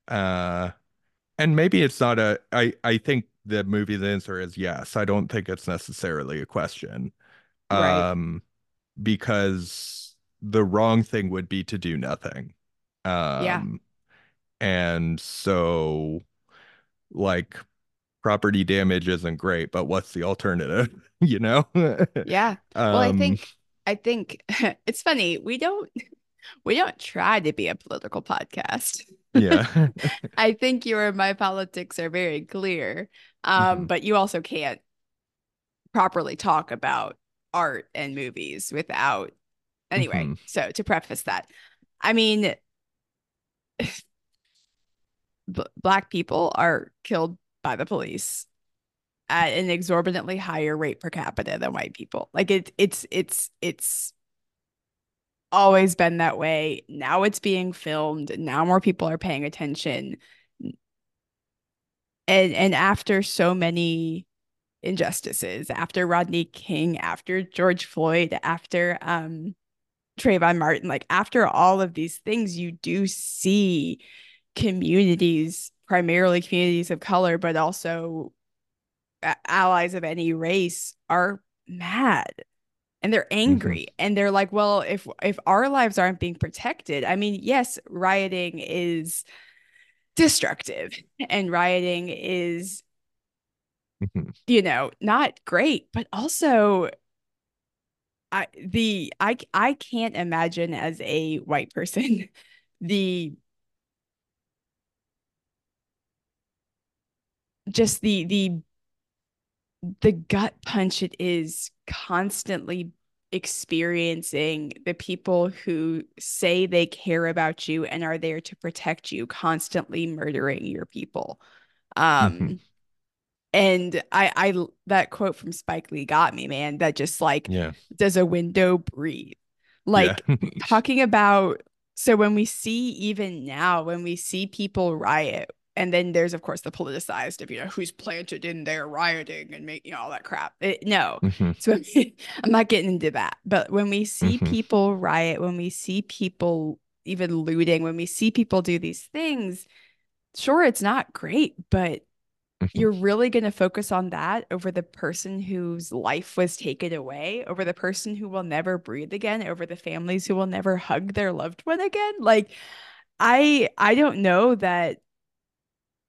uh, and maybe it's not a, I, I think the movie's answer is yes. I don't think it's necessarily a question. Right. Um, because the wrong thing would be to do nothing. Um, yeah. And so, like, property damage isn't great, but what's the alternative, you know? Yeah. um, well, I think, I think it's funny. We don't. We don't try to be a political podcast. Yeah. I think your and my politics are very clear. Um, mm-hmm. But you also can't properly talk about art and movies without... Anyway, mm-hmm. So to preface that, I mean, b- Black people are killed by the police at an exorbitantly higher rate per capita than white people. Like, it, it's... it's it's. always been that way. Now it's being filmed. Now more people are paying attention. And and after so many injustices, after Rodney King, after George Floyd, after um Trayvon Martin, like after all of these things, you do see communities, primarily communities of color, but also allies of any race, are mad. And they're angry. Mm-hmm. And they're like, well, if if our lives aren't being protected, I mean, yes, rioting is destructive and rioting is, mm-hmm. you know, not great. But also, I the I I can't imagine as a white person the just the the the gut punch it is constantly experiencing the people who say they care about you and are there to protect you constantly murdering your people. Um, mm-hmm. And I, I, that quote from Spike Lee got me, man, that just like, yeah. Does a window breathe? Like yeah. Talking about, so when we see even now, when we see people riot, and then there's, of course, the politicized of, you know, who's planted in there rioting and making, you know, all that crap. It, no. Mm-hmm. So I mean, I'm not getting into that. But when we see mm-hmm. people riot, when we see people even looting, when we see people do these things, sure, it's not great, but mm-hmm. you're really going to focus on that over the person whose life was taken away, over the person who will never breathe again, over the families who will never hug their loved one again. Like, I I don't know that.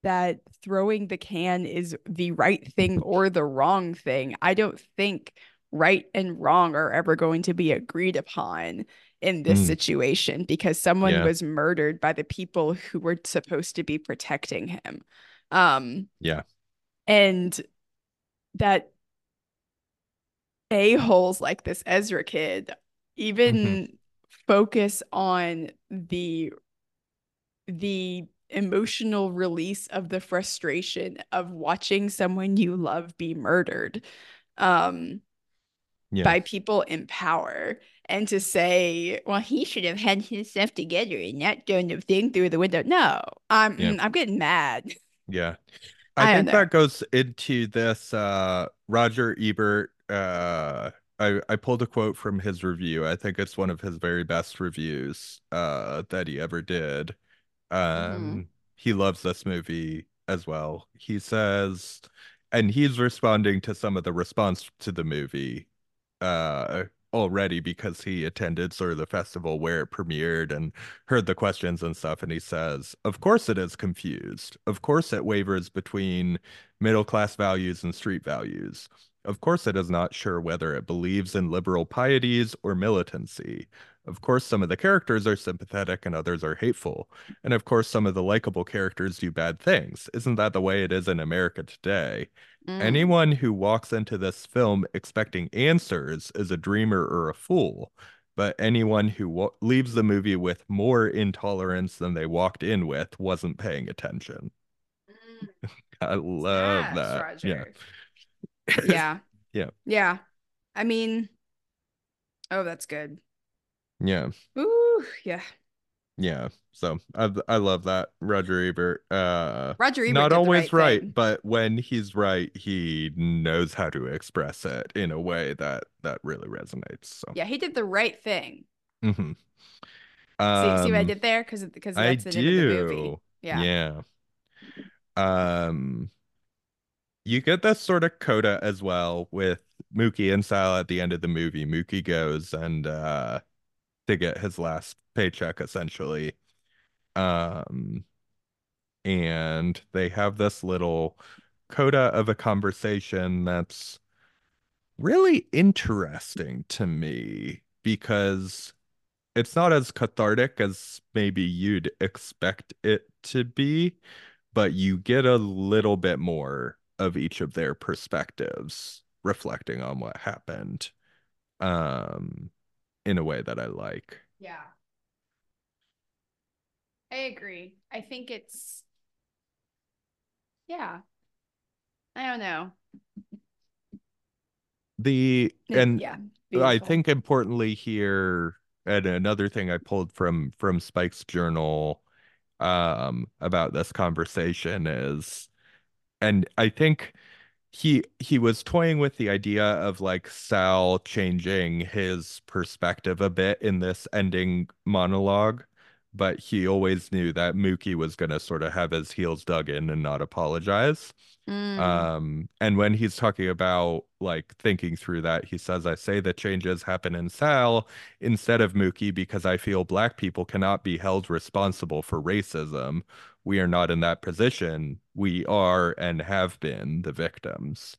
that throwing the can is the right thing or the wrong thing. I don't think right and wrong are ever going to be agreed upon in this mm. situation because someone yeah. was murdered by the people who were supposed to be protecting him. Um, yeah. And that a-holes like this Ezra kid even mm-hmm. focus on the the emotional release of the frustration of watching someone you love be murdered um yeah. by people in power, and to say, well, he should have had his stuff together and not done the thing through the window. No, I'm yeah. I'm getting mad. Yeah. I, I think that goes into this uh Roger Ebert uh I, I pulled a quote from his review. I think it's one of his very best reviews uh that he ever did. Um, mm-hmm. He loves this movie as well. He says, and he's responding to some of the response to the movie, uh, already because he attended sort of the festival where it premiered and heard the questions and stuff. And he says, of course it is confused. Of course it wavers between middle class values and street values. Of course it is not sure whether it believes in liberal pieties or militancy. Of course some of the characters are sympathetic and others are hateful. And of course some of the likable characters do bad things. Isn't that the way it is in America today? Mm. Anyone who walks into this film expecting answers is a dreamer or a fool. But anyone who wa- leaves the movie with more intolerance than they walked in with wasn't paying attention. Mm. I love yes, that. Roger. Yeah. Yeah. Yeah. Yeah. I mean, oh, that's good. Yeah. Ooh, yeah. Yeah. So I I love that Roger Ebert. Uh, Roger Ebert, not always right, right but when he's right, he knows how to express it in a way that that really resonates. So yeah, he did the right thing. Mm-hmm. Um, see, see what I did there, because because that's I the name do. Of the movie. Yeah. Yeah. Um, you get this sort of coda as well with Mookie and Sal at the end of the movie. Mookie goes and uh, to get his last paycheck, essentially. Um, and they have this little coda of a conversation that's really interesting to me because it's not as cathartic as maybe you'd expect it to be, but you get a little bit more of each of their perspectives reflecting on what happened um, in a way that I like. Yeah. I agree. I think it's, yeah, I don't know. The, and yeah, I think importantly here, and another thing I pulled from, from Spike's journal um, about this conversation is, and I think he he was toying with the idea of like Sal changing his perspective a bit in this ending monologue, but he always knew that Mookie was going to sort of have his heels dug in and not apologize. Mm. Um, and when he's talking about like thinking through that, he says, I say the changes happen in Sal instead of Mookie because I feel Black people cannot be held responsible for racism. We are not in that position. We are and have been the victims.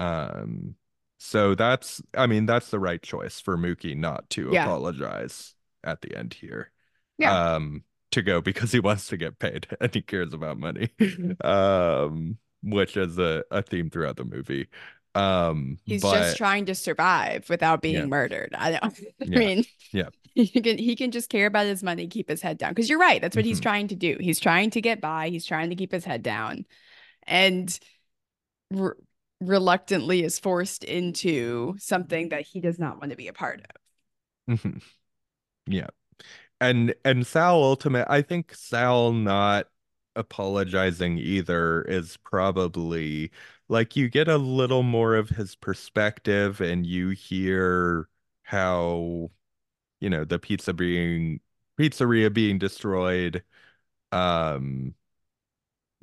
Um, so that's, I mean, that's the right choice for Mookie not to yeah. apologize at the end here. Yeah. Um, to go because he wants to get paid and he cares about money, um, which is a, a theme throughout the movie. Um, He's but, just trying to survive without being yeah. murdered. I don't. I yeah. mean, yeah, he can he can just care about his money, keep his head down. Because you're right, that's what mm-hmm. he's trying to do. He's trying to get by. He's trying to keep his head down, and re- reluctantly is forced into something that he does not want to be a part of. Mm-hmm. Yeah, and and Sal ultimate. I think Sal not apologizing either is probably. Like, you get a little more of his perspective and you hear how, you know, the pizza being pizzeria being destroyed um,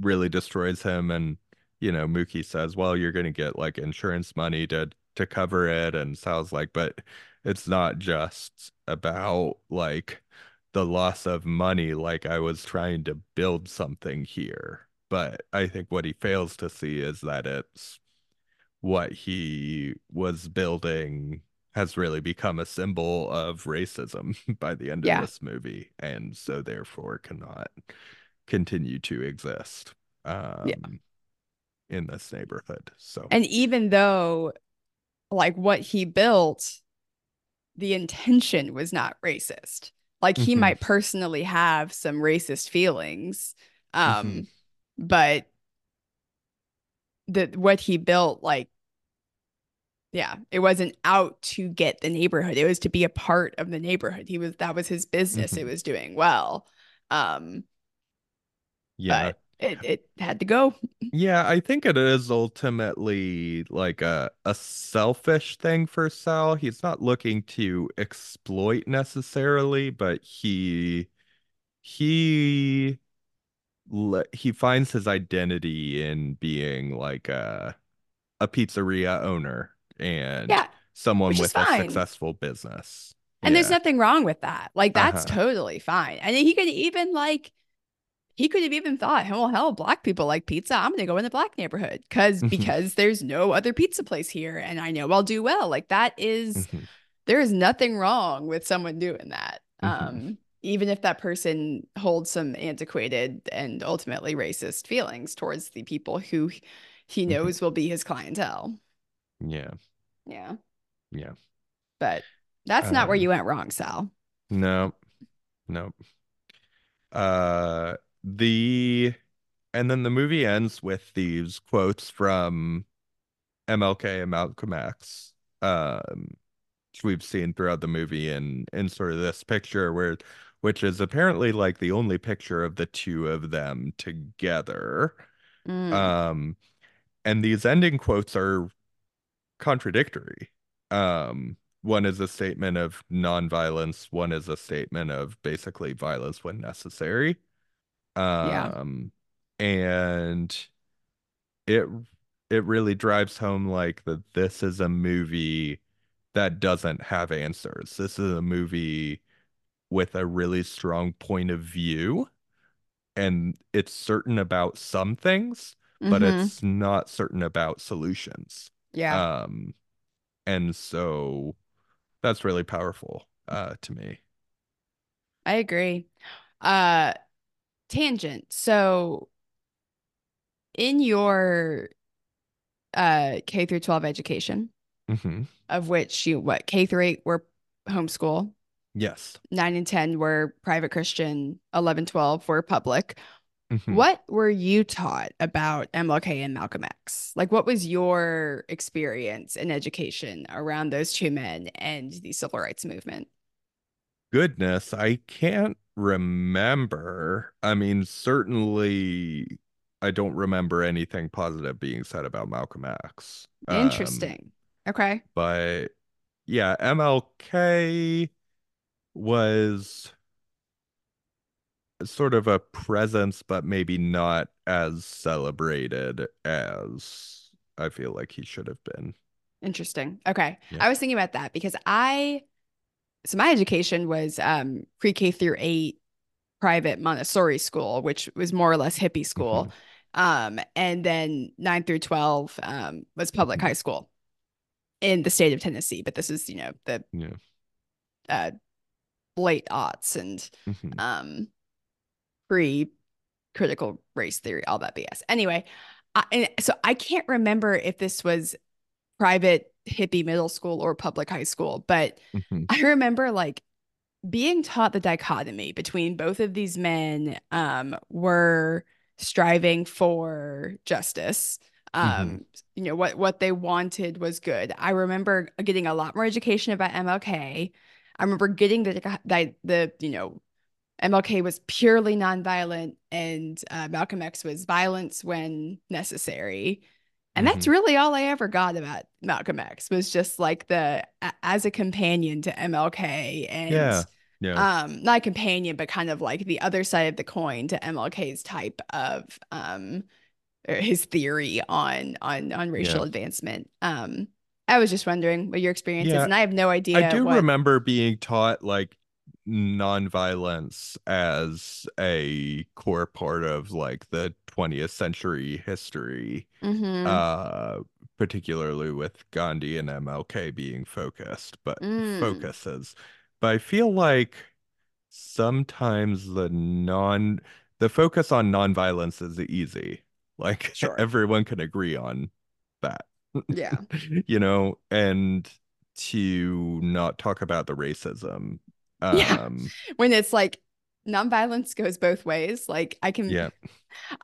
really destroys him. And, you know, Mookie says, well, you're going to get, like, insurance money to, to cover it. And Sal's like, but it's not just about, like, the loss of money. Like, I was trying to build something here. But I think what he fails to see is that it's what he was building has really become a symbol of racism by the end yeah. of this movie. And so therefore cannot continue to exist um, yeah. in this neighborhood. So, and even though like what he built, the intention was not racist. Like he mm-hmm. might personally have some racist feelings. Um mm-hmm. But the what he built, like, yeah, it wasn't out to get the neighborhood. It was to be a part of the neighborhood. He was that was his business. Mm-hmm. It was doing well. Um, yeah, but it it had to go. Yeah, I think it is ultimately like a a selfish thing for Sal. He's not looking to exploit necessarily, but he he. he finds his identity in being like a a pizzeria owner and yeah. someone with fine. a successful business. And yeah. there's nothing wrong with that. Like, that's uh-huh. totally fine. And he could even like, he could have even thought, well, hell, black people like pizza. I'm going to go in the black neighborhood because because there's no other pizza place here. And I know I'll do well. Like, that is, there is nothing wrong with someone doing that. Um, even if that person holds some antiquated and ultimately racist feelings towards the people who he knows will be his clientele. Yeah. Yeah. Yeah. But that's not um, where you went wrong, Sal. No, no. Uh, the and then the movie ends with these quotes from M L K and Malcolm X, um, which we've seen throughout the movie, and in sort of this picture where, which is apparently like the only picture of the two of them together. Mm. Um, and these ending quotes are contradictory. Um. One is a statement of nonviolence. One is a statement of basically violence when necessary. Um, yeah. And it it really drives home like that this is a movie that doesn't have answers. This is a movie with a really strong point of view. And it's certain about some things, mm-hmm. but it's not certain about solutions. Yeah. Um, and so... that's really powerful uh, to me. I agree. Uh, tangent. So in your uh, K through twelve education, mm-hmm. of which you, what, K through eight were homeschool? Yes. nine and ten were private Christian. eleven, twelve were public. Mm-hmm. What were you taught about M L K and Malcolm X? Like, what was your experience and education around those two men and the civil rights movement? Goodness, I can't remember. I mean, certainly I don't remember anything positive being said about Malcolm X. Interesting. Um, okay. But yeah, M L K was... sort of a presence, but maybe not as celebrated as I feel like he should have been. Interesting. Okay. Yeah. I was thinking about that because I, so my education was um, pre-K through eight private Montessori school, which was more or less hippie school. Mm-hmm. Um, and then nine through twelve um, was public mm-hmm. high school in the state of Tennessee. But this is, you know, the yeah. uh, late aughts and, mm-hmm. um, free critical race theory, all that B S. Anyway, I, and so I can't remember if this was private hippie middle school or public high school, but mm-hmm. I remember like being taught the dichotomy between both of these men um, were striving for justice. Um, mm-hmm. You know, what, what they wanted was good. I remember getting a lot more education about M L K. I remember getting the, the, the you know, M L K was purely nonviolent, and uh, Malcolm X was violence when necessary. And mm-hmm. that's really all I ever got about Malcolm X, was just like the, a, as a companion to M L K and yeah. Yeah. Um, not a companion, but kind of like the other side of the coin to M L K's type of um, his theory on, on, on racial yeah. advancement. Um, I was just wondering what your experience yeah. is. And I have no idea. I do what... remember being taught like, nonviolence as a core part of like the twentieth century history, mm-hmm. uh, particularly with Gandhi and M L K being focused, but mm. focuses. But I feel like sometimes the non the focus on nonviolence is easy. Like sure. everyone can agree on that. Yeah. You know, and to not talk about the racism. Um, yeah. When it's like nonviolence goes both ways, like I can, yeah.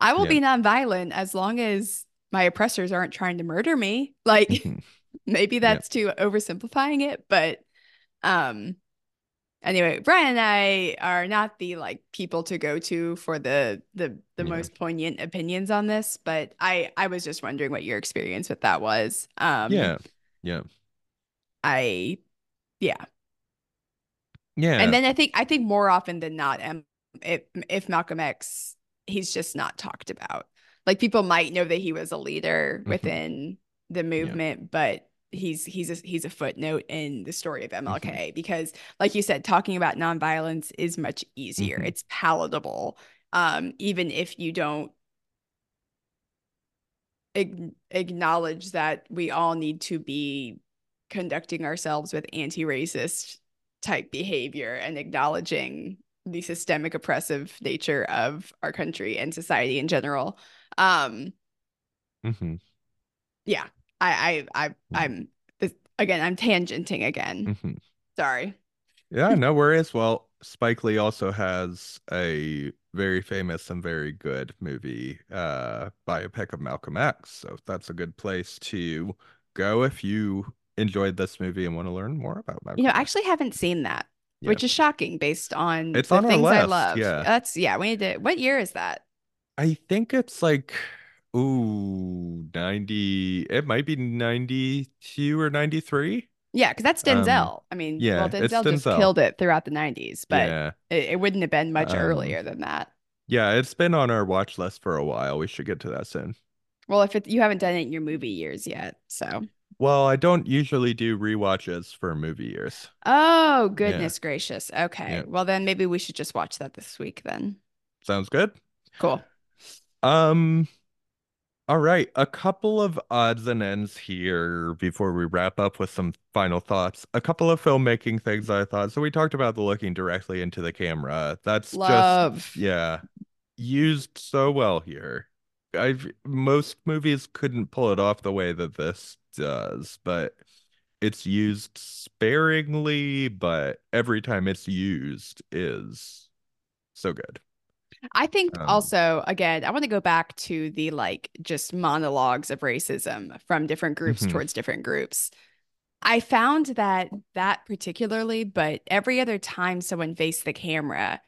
I will yeah. be nonviolent as long as my oppressors aren't trying to murder me. Like maybe that's yeah. too oversimplifying it, but um, anyway, Brian and I are not the like people to go to for the the the yeah. most poignant opinions on this, but I I was just wondering what your experience with that was. Um, yeah, yeah, I, yeah. Yeah. And then I think I think more often than not, um, if, if Malcolm X, he's just not talked about. Like people might know that he was a leader within mm-hmm. the movement, yeah. but he's he's a, he's a footnote in the story of M L K, mm-hmm. because, like you said, talking about nonviolence is much easier. Mm-hmm. It's palatable, um, even if you don't ag- acknowledge that we all need to be conducting ourselves with anti-racist type behavior and acknowledging the systemic oppressive nature of our country and society in general. Um, mm-hmm. Yeah, I, I, I, mm-hmm. I'm this, again. I'm tangenting again. Mm-hmm. Sorry. Yeah, no worries. Well, Spike Lee also has a very famous and very good movie, uh, biopic of Malcolm X. So that's a good place to go if you enjoyed this movie and want to learn more about Malcolm. You know, I actually haven't seen that. Yeah. Which is shocking based on it's the on things list, I love. Yeah. That's yeah, we need to what year is that? I think it's like ooh, ninety it might be ninety-two or ninety-three. Yeah, because that's Denzel. Um, I mean, yeah, well, Denzel it's just Denzel. Killed it throughout the nineties, but yeah. it, it wouldn't have been much um, earlier than that. Yeah, it's been on our watch list for a while. We should get to that soon. Well, if it, you haven't done it in your movie years yet, so well, I don't usually do rewatches for movie years. Oh, goodness yeah. gracious. Okay. Yeah. Well, then maybe we should just watch that this week then. Sounds good. Cool. Um, all right. A couple of odds and ends here before we wrap up with some final thoughts. A couple of filmmaking things I thought. So we talked about the looking directly into the camera. That's Love. just yeah, used so well here. I've most movies couldn't pull it off the way that this does, but it's used sparingly, but every time it's used is so good. I think um, also, again, I want to go back to the like just monologues of racism from different groups mm-hmm. towards different groups. I found that that particularly, but every other time someone faced the camera,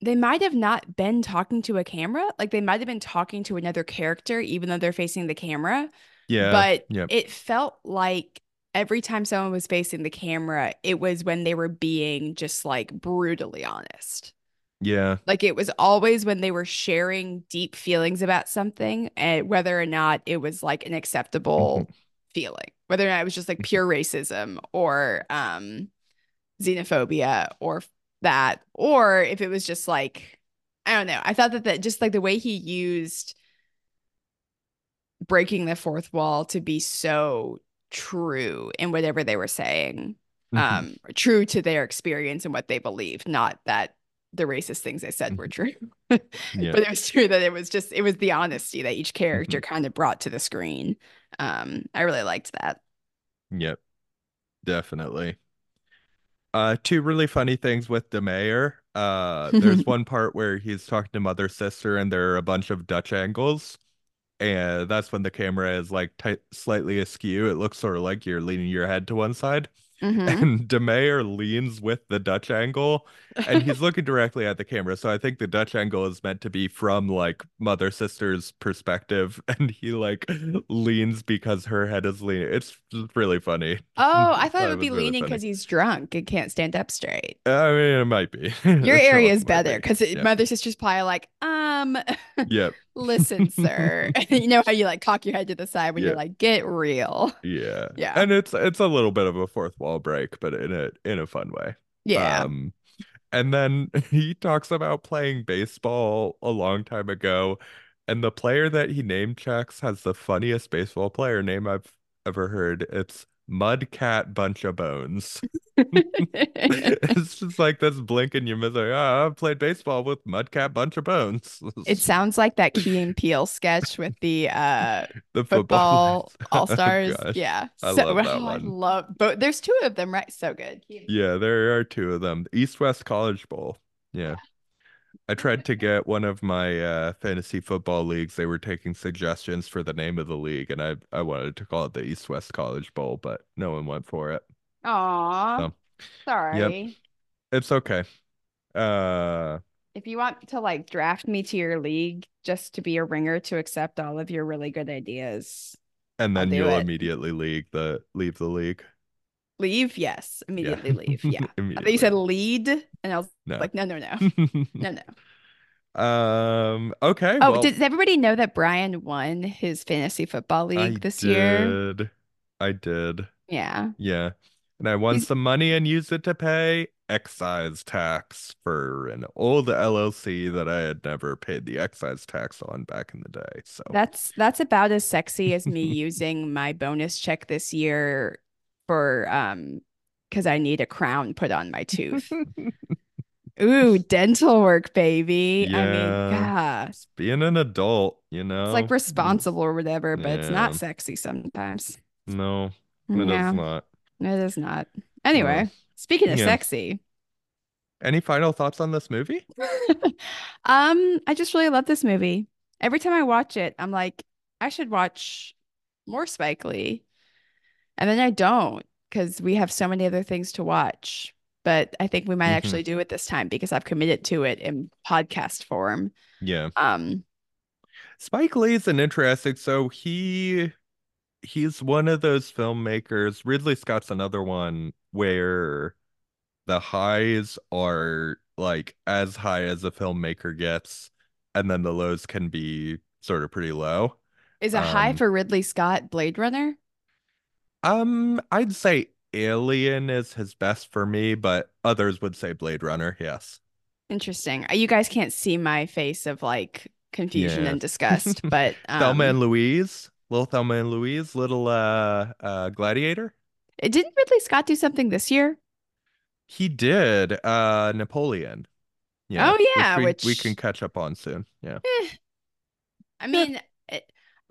they might have not been talking to a camera. Like they might have been talking to another character, even though they're facing the camera. Yeah. But yep. it felt like every time someone was facing the camera, it was when they were being just like brutally honest. Yeah. Like it was always when they were sharing deep feelings about something, and whether or not it was like an acceptable mm-hmm. feeling, whether or not it was just like pure racism or um, xenophobia or that, or if it was just like, I don't know. I thought that that just like the way he used breaking the fourth wall to be so true in whatever they were saying, mm-hmm. um, true to their experience and what they believed, not that the racist things they said were true, yeah. but it was true that it was just, it was the honesty that each character mm-hmm. kind of brought to the screen. Um, I really liked that. Yep, definitely. Uh, two really funny things with Da Mayor. Uh, there's one part where he's talking to Mother Sister and there are a bunch of Dutch angles. And that's when the camera is like t- slightly askew. It looks sort of like you're leaning your head to one side. Mm-hmm. And Da Mayor leans with the Dutch angle. And he's looking directly at the camera. So I think the Dutch angle is meant to be from like Mother Sister's perspective. And he like leans because her head is leaning. It's really funny. Oh, I thought it would be really leaning because he's drunk and can't stand up straight. I mean, it might be. Your area is better because be. yeah. Mother Sister's probably like, um, yep. listen, sir. You know how you like cock your head to the side when yeah. you're like, get real. Yeah. Yeah. And it's it's a little bit of a fourth wall break, but in a in a fun way. Yeah. Um, and then he talks about playing baseball a long time ago, and the player that he name checks has the funniest baseball player name I've ever heard. It's Mudcat Bunch of Bones. It's just like this blink and you miss like, oh, I've played baseball with Mudcat Bunch of Bones. It sounds like that Key and Peele sketch with the uh the football, football all-stars. Oh, yeah. I so love that oh, one. I love but there's two of them, right? So good. Yeah, there are two of them. East West College Bowl. Yeah. yeah. I tried to get one of my uh, fantasy football leagues. They were taking suggestions for the name of the league, and I, I wanted to call it the East West College Bowl, but no one went for it. Aw, so, sorry. Yep. It's okay. Uh, if you want to like draft me to your league just to be a ringer to accept all of your really good ideas, and then you'll it. immediately leave the leave the league. Leave? Yes. Immediately yeah. leave. Yeah. Immediately. I thought you said lead, and I was no. like, no, no, no. no, no. Um, okay. Oh, well, did everybody know that Brian won his fantasy football league I this did. year? I did. Yeah. Yeah. And I won He's... some money and used it to pay excise tax for an old L L C that I had never paid the excise tax on back in the day. So that's that's about as sexy as me using my bonus check this year for um because I need a crown put on my tooth. Ooh, dental work, baby. Yeah. I mean, yeah. It's being an adult, you know. It's like responsible or whatever, but yeah. It's not sexy sometimes. No, it yeah. is not. It is not. Anyway, yeah. Speaking of yeah. sexy. Any final thoughts on this movie? um, I just really love this movie. Every time I watch it, I'm like, I should watch more Spike Lee. And then I don't, because we have so many other things to watch. But I think we might mm-hmm. actually do it this time because I've committed to it in podcast form. Yeah. Um, Spike Lee is an interesting. So he he's one of those filmmakers. Ridley Scott's another one where the highs are like as high as a filmmaker gets, and then the lows can be sort of pretty low. Is a um, high for Ridley Scott Blade Runner? Um, I'd say Alien is his best for me, but others would say Blade Runner. Yes. Interesting. You guys can't see my face of like confusion yeah. and disgust, but um, Thelma and Louise, little Thelma and Louise, little uh, uh, Gladiator. Didn't Ridley Scott do something this year? He did. Uh, Napoleon. Yeah. Oh yeah, which we, which... we can catch up on soon. Yeah. Eh. I mean. It...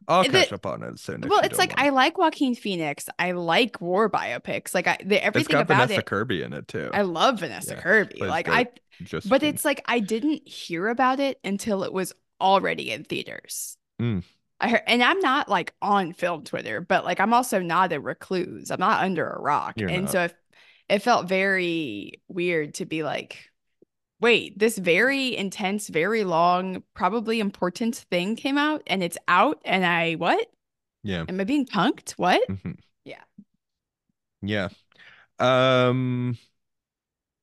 I'll catch the, up on it soon. Well, it's like want. I like Joaquin Phoenix. I like war biopics. Like I, the, everything it's got about Vanessa it, Kirby in it too. I love Vanessa yeah, Kirby. Like I, Justine. But it's like I didn't hear about it until it was already in theaters. Mm. I heard, and I'm not like on film Twitter, but like I'm also not a recluse. I'm not under a rock, You're and not. so if, it felt very weird to be like, wait, this very intense, very long, probably important thing came out and it's out and I, what? Yeah. Am I being punked? What? Mm-hmm. Yeah. Yeah. Um,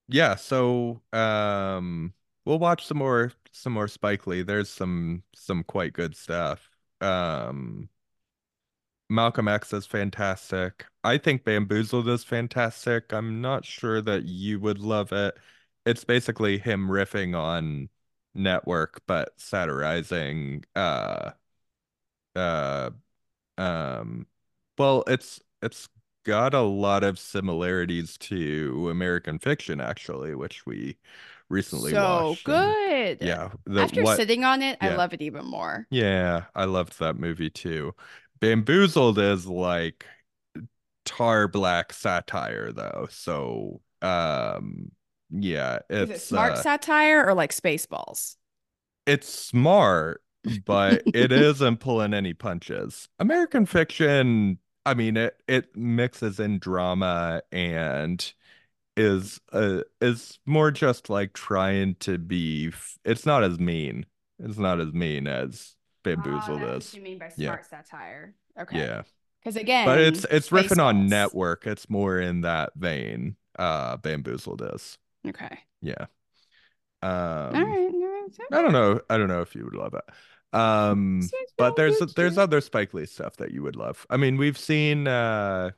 yeah. So um, we'll watch some more, some more Spike Lee. There's some, some quite good stuff. Um, Malcolm X is fantastic. I think Bamboozled is fantastic. I'm not sure that you would love it. It's basically him riffing on Network, but satirizing. Uh, uh, um, well, it's it's got a lot of similarities to American Fiction, actually, which we recently so watched. So good, and, yeah. The, After what, sitting on it, yeah. I love it even more. Yeah, I loved that movie too. Bamboozled is like tar black satire, though. So, um. Yeah, it's Is it smart uh, satire or like Spaceballs? It's smart, but it isn't pulling any punches. American Fiction, I mean, it it mixes in drama and is uh, is more just like trying to be. F- it's not as mean. It's not as mean as Bamboozled oh, is. What you mean by smart yeah. satire? Okay. Yeah. Because again, but it's it's Spaceballs. riffing on Network. It's more in that vein. Uh, Bamboozled is. Okay. Yeah. Um, all right, all right, okay. I don't know. I don't know if you would love it. Um, but there's there's other Spike Lee stuff that you would love. I mean, we've seen uh,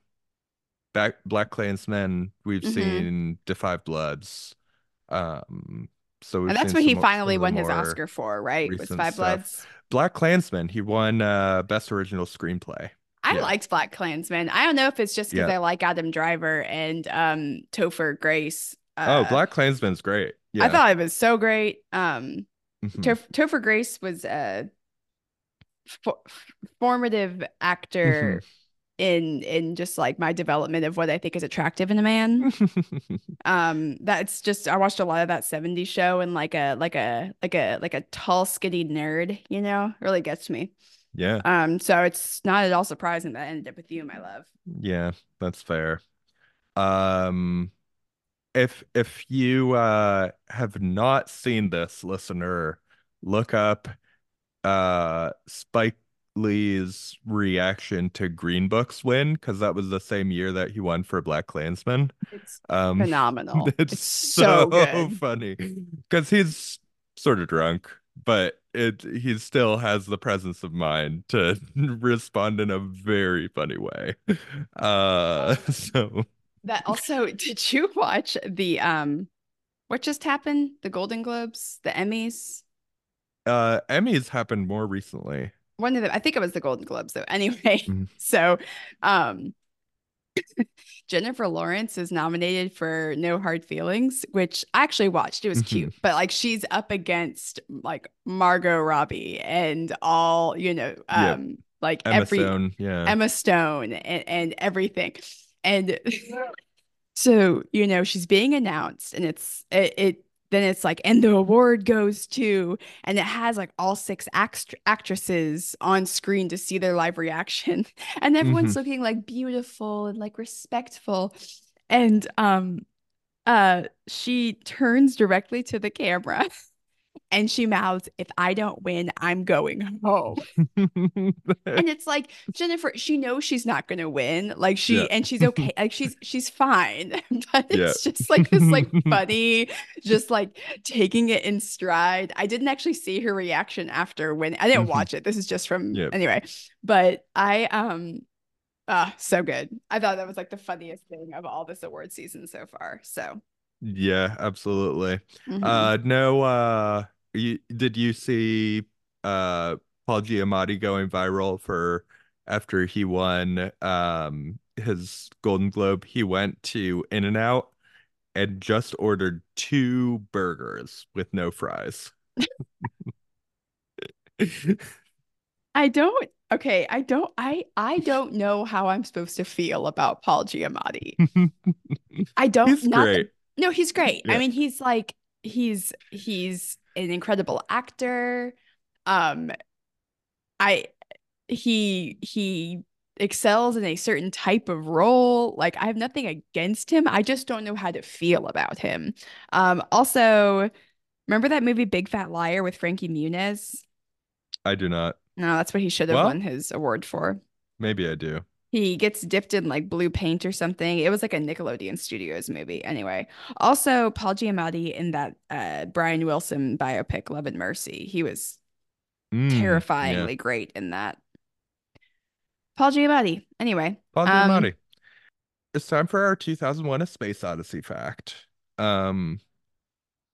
BlacKkKlansman. We've mm-hmm. seen Da five Bloods. Um, so we've and that's what he finally won his Oscar for, right? With five Bloods. BlacKkKlansman. He won uh, Best Original Screenplay. I yeah. liked BlacKkKlansman. I don't know if it's just because yeah. I like Adam Driver and um, Topher Grace. Uh, oh, BlacKkKlansman's great. Yeah. I thought it was so great. Um, mm-hmm. Tof- Topher Grace was a for- formative actor mm-hmm. in in just like my development of what I think is attractive in a man. um, that's just I watched a lot of that seventies show and like a like a like a like a tall skinny nerd, you know, really gets me. Yeah. Um. So it's not at all surprising that I ended up with you, my love. Yeah, that's fair. Um. If if you uh, have not seen this, listener, look up uh, Spike Lee's reaction to Green Book's win, because that was the same year that he won for BlacKkKlansman. It's um, phenomenal. It's, it's so, so good. funny because he's sort of drunk but it he still has the presence of mind to respond in a very funny way. Uh, so that also, did you watch the um, what just happened? The Golden Globes, the Emmys. Uh, Emmys happened more recently. One of them, I think it was the Golden Globes, though. Anyway, mm-hmm. so um, Jennifer Lawrence is nominated for No Hard Feelings, which I actually watched. It was mm-hmm. cute, but like she's up against like Margot Robbie and all, you know, um, yep. like Emma every Stone, yeah. Emma Stone and, and everything. And so, you know, she's being announced, and it's it. it Then it's like, and the award goes to, and it has like all six act- actresses on screen to see their live reaction. And everyone's mm-hmm. looking like beautiful and like respectful. And um, uh, she turns directly to the camera and she mouths, "If I don't win, I'm going home." And it's like, Jennifer, she knows she's not going to win. Like she, yeah. and she's okay. Like she's, she's fine. But it's yeah. just like this, like funny, just like taking it in stride. I didn't actually see her reaction after when I didn't watch it. This is just from yep. anyway, but I, um, uh, so good. I thought that was like the funniest thing of all this award season so far. So yeah, absolutely. Mm-hmm. Uh, no, uh, You, did you see uh, Paul Giamatti going viral for after he won um, his Golden Globe? He went to In-N-Out and just ordered two burgers with no fries. I don't. Okay, I don't. I I don't know how I'm supposed to feel about Paul Giamatti. I don't. He's not, great. No, he's great. Yeah. I mean, he's like he's he's. an incredible actor. Um, I he he excels in a certain type of role. Like, I have nothing against him. I just don't know how to feel about him. Um, also, remember that movie Big Fat Liar with Frankie Muniz? I do not. No, that's what he should have well, won his award for. Maybe I do. He gets dipped in like blue paint or something. It was like a Nickelodeon Studios movie. Anyway, also Paul Giamatti in that uh, Brian Wilson biopic, Love and Mercy. He was mm, terrifyingly yeah. great in that. Paul Giamatti. Anyway. Paul um, Giamatti. It's time for our two thousand one A Space Odyssey fact. Um,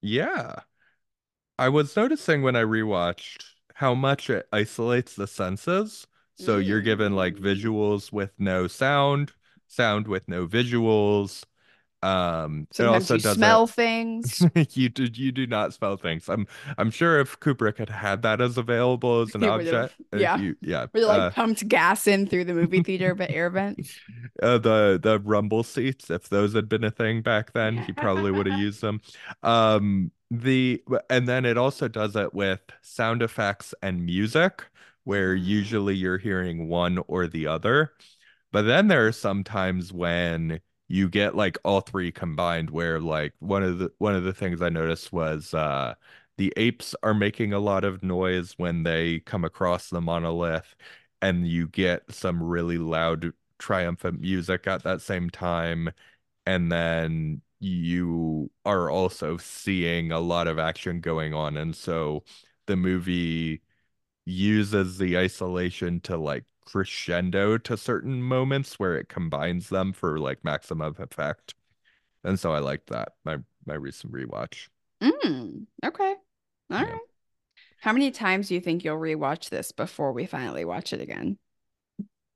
yeah. I was noticing when I rewatched how much it isolates the senses. So you're given like visuals with no sound, sound with no visuals. Um, Sometimes it also you doesn't... smell things. you do. You do not smell things. I'm. I'm sure if Kubrick had had that as available as an it object, yeah, you, yeah, where they like uh, pumped gas in through the movie theater, but air vents. Uh, the the rumble seats, if those had been a thing back then, he probably would have used them. Um, the and then it also does it with sound effects and music, where usually you're hearing one or the other. But then there are some times when you get like all three combined, where like one of the one of the things I noticed was uh, the apes are making a lot of noise when they come across the monolith, and you get some really loud triumphant music at that same time. And then you are also seeing a lot of action going on. And so the movie uses the isolation to like crescendo to certain moments where it combines them for like maximum effect. And so I liked that, my my recent rewatch. Mm, okay. All yeah. right. How many times do you think you'll rewatch this before we finally watch it again?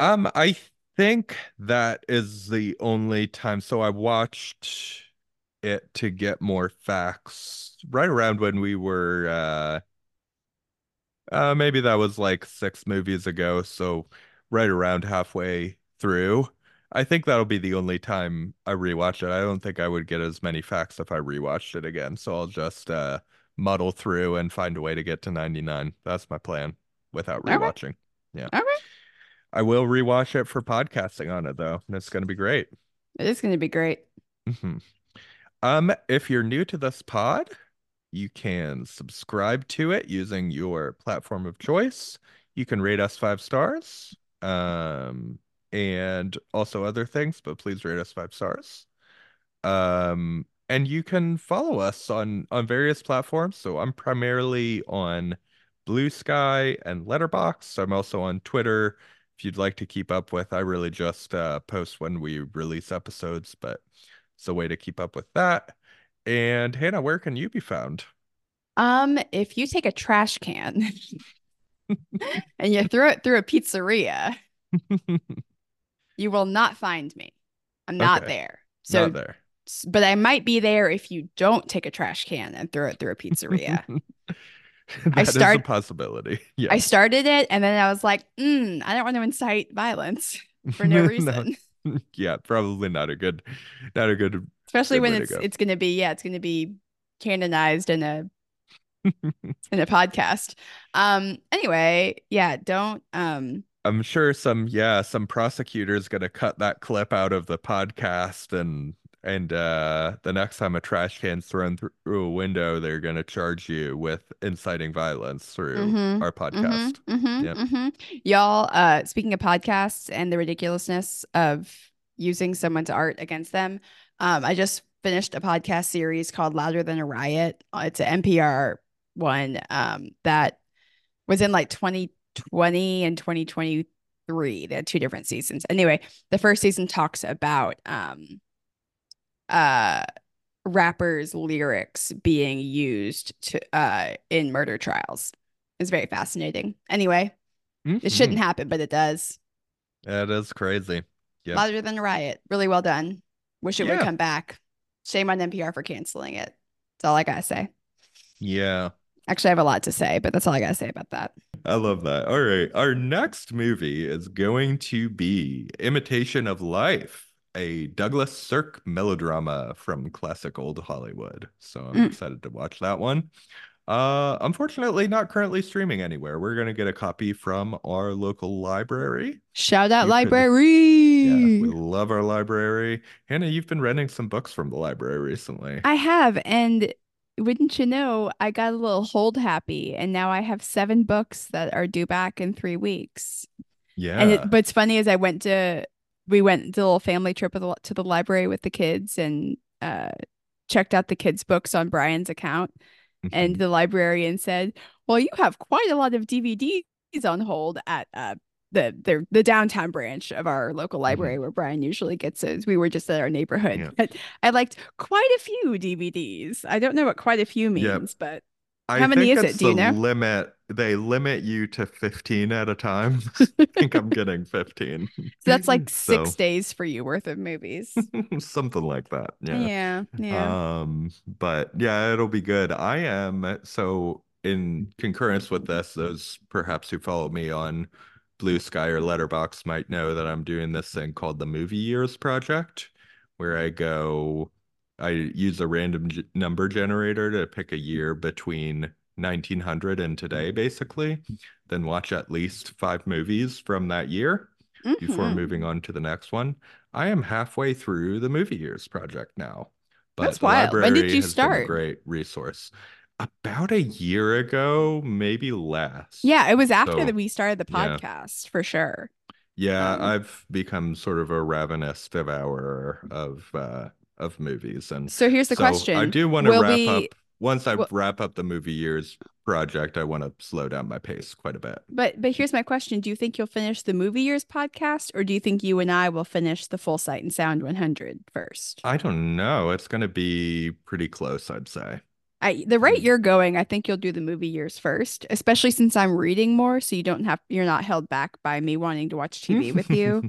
Um, I think that is the only time. So I watched it to get more facts right around when we were uh Uh, maybe that was like six movies ago, so right around halfway through. I think that'll be the only time I rewatch it. I don't think I would get as many facts if I rewatched it again, so I'll just uh, muddle through and find a way to get to ninety-nine. That's my plan without rewatching. Okay. Yeah. All right. I will rewatch it for podcasting on it, though, and it's going to be great. It is going to be great. Mm-hmm. Um, if you're new to this pod, you can subscribe to it using your platform of choice. You can rate us five stars um, and also other things, but please rate us five stars. Um, And you can follow us on, on various platforms. So I'm primarily on Blue Sky and Letterboxd. I'm also on Twitter if you'd like to keep up with. I really just uh, post when we release episodes, but it's a way to keep up with that. And Hannah, where can you be found? Um, if you take a trash can and you throw it through a pizzeria, you will not find me. I'm not okay. there. So not there. But I might be there if you don't take a trash can and throw it through a pizzeria. that I start, is a possibility. Yes. I started it, and then I was like, mm, I don't want to incite violence for no reason. no. Yeah, probably not a good, not a good. Especially good when it's go. it's going to be yeah, it's going to be canonized in a in a podcast. Um. Anyway, yeah, don't um. I'm sure some yeah some prosecutor is going to cut that clip out of the podcast and. And uh, the next time a trash can's thrown through a window, they're going to charge you with inciting violence through mm-hmm. our podcast. Mm-hmm. Mm-hmm. Yep. Mm-hmm. Y'all, uh, speaking of podcasts and the ridiculousness of using someone's art against them, um, I just finished a podcast series called Louder Than a Riot. It's an N P R one um, that was in like twenty twenty and twenty twenty-three. They had two different seasons. Anyway, the first season talks about... Um, uh rappers' lyrics being used to uh in murder trials. It's very fascinating. Anyway, mm-hmm. It shouldn't happen, but it does. That is crazy. Yeah. Louder Than a Riot. Really well done. Wish it yeah. would come back. Shame on N P R for canceling it. That's all I gotta say. Yeah. Actually, I have a lot to say, but that's all I gotta say about that. I love that. All right. Our next movie is going to be Imitation of Life, a Douglas Sirk melodrama from classic old Hollywood. So I'm mm. excited to watch that one. Uh, unfortunately, not currently streaming anywhere. We're going to get a copy from our local library. Shout out you library! Could, yeah, we love our library. Hannah, you've been renting some books from the library recently. I have, and wouldn't you know, I got a little hold happy, and now I have seven books that are due back in three weeks. Yeah. And it, what's funny is I went to... We went to a little family trip to the library with the kids and uh, checked out the kids' books on Brian's account. Mm-hmm. And the librarian said, well, you have quite a lot of D V Ds on hold at uh, the, the the downtown branch of our local library mm-hmm. where Brian usually gets those. We were just at our neighborhood. Yeah. But I liked quite a few D V Ds. I don't know what quite a few means, yeah. but I how many is it? Do you know? Limit. They limit you to fifteen at a time. I think I'm getting fifteen. So that's like six so. days for you worth of movies. Something like that. Yeah. Yeah. Yeah. Um, but yeah, it'll be good. I am. So in concurrence with this, those perhaps who follow me on Blue Sky or Letterboxd might know that I'm doing this thing called the Movie Years Project, where I go, I use a random g- number generator to pick a year between nineteen hundred and today, basically, then watch at least five movies from that year mm-hmm. before moving on to the next one. I am halfway through the Movie Years Project now, but that's wild. When did you start? A great resource about a year ago, maybe less. Yeah, it was after so, that we started the podcast yeah. for sure. Yeah, um, I've become sort of a ravenous devourer of uh, of movies, and so here's the so question: I do want to wrap we... up. Once I well, wrap up the Movie Years Project, I want to slow down my pace quite a bit. But but here's my question. Do you think you'll finish the Movie Years podcast, or do you think you and I will finish the full Sight and Sound one hundred first? I don't know. It's going to be pretty close, I'd say. I, the rate you're going, I think you'll do the Movie Years first, especially since I'm reading more, so you don't have you're not held back by me wanting to watch T V with you.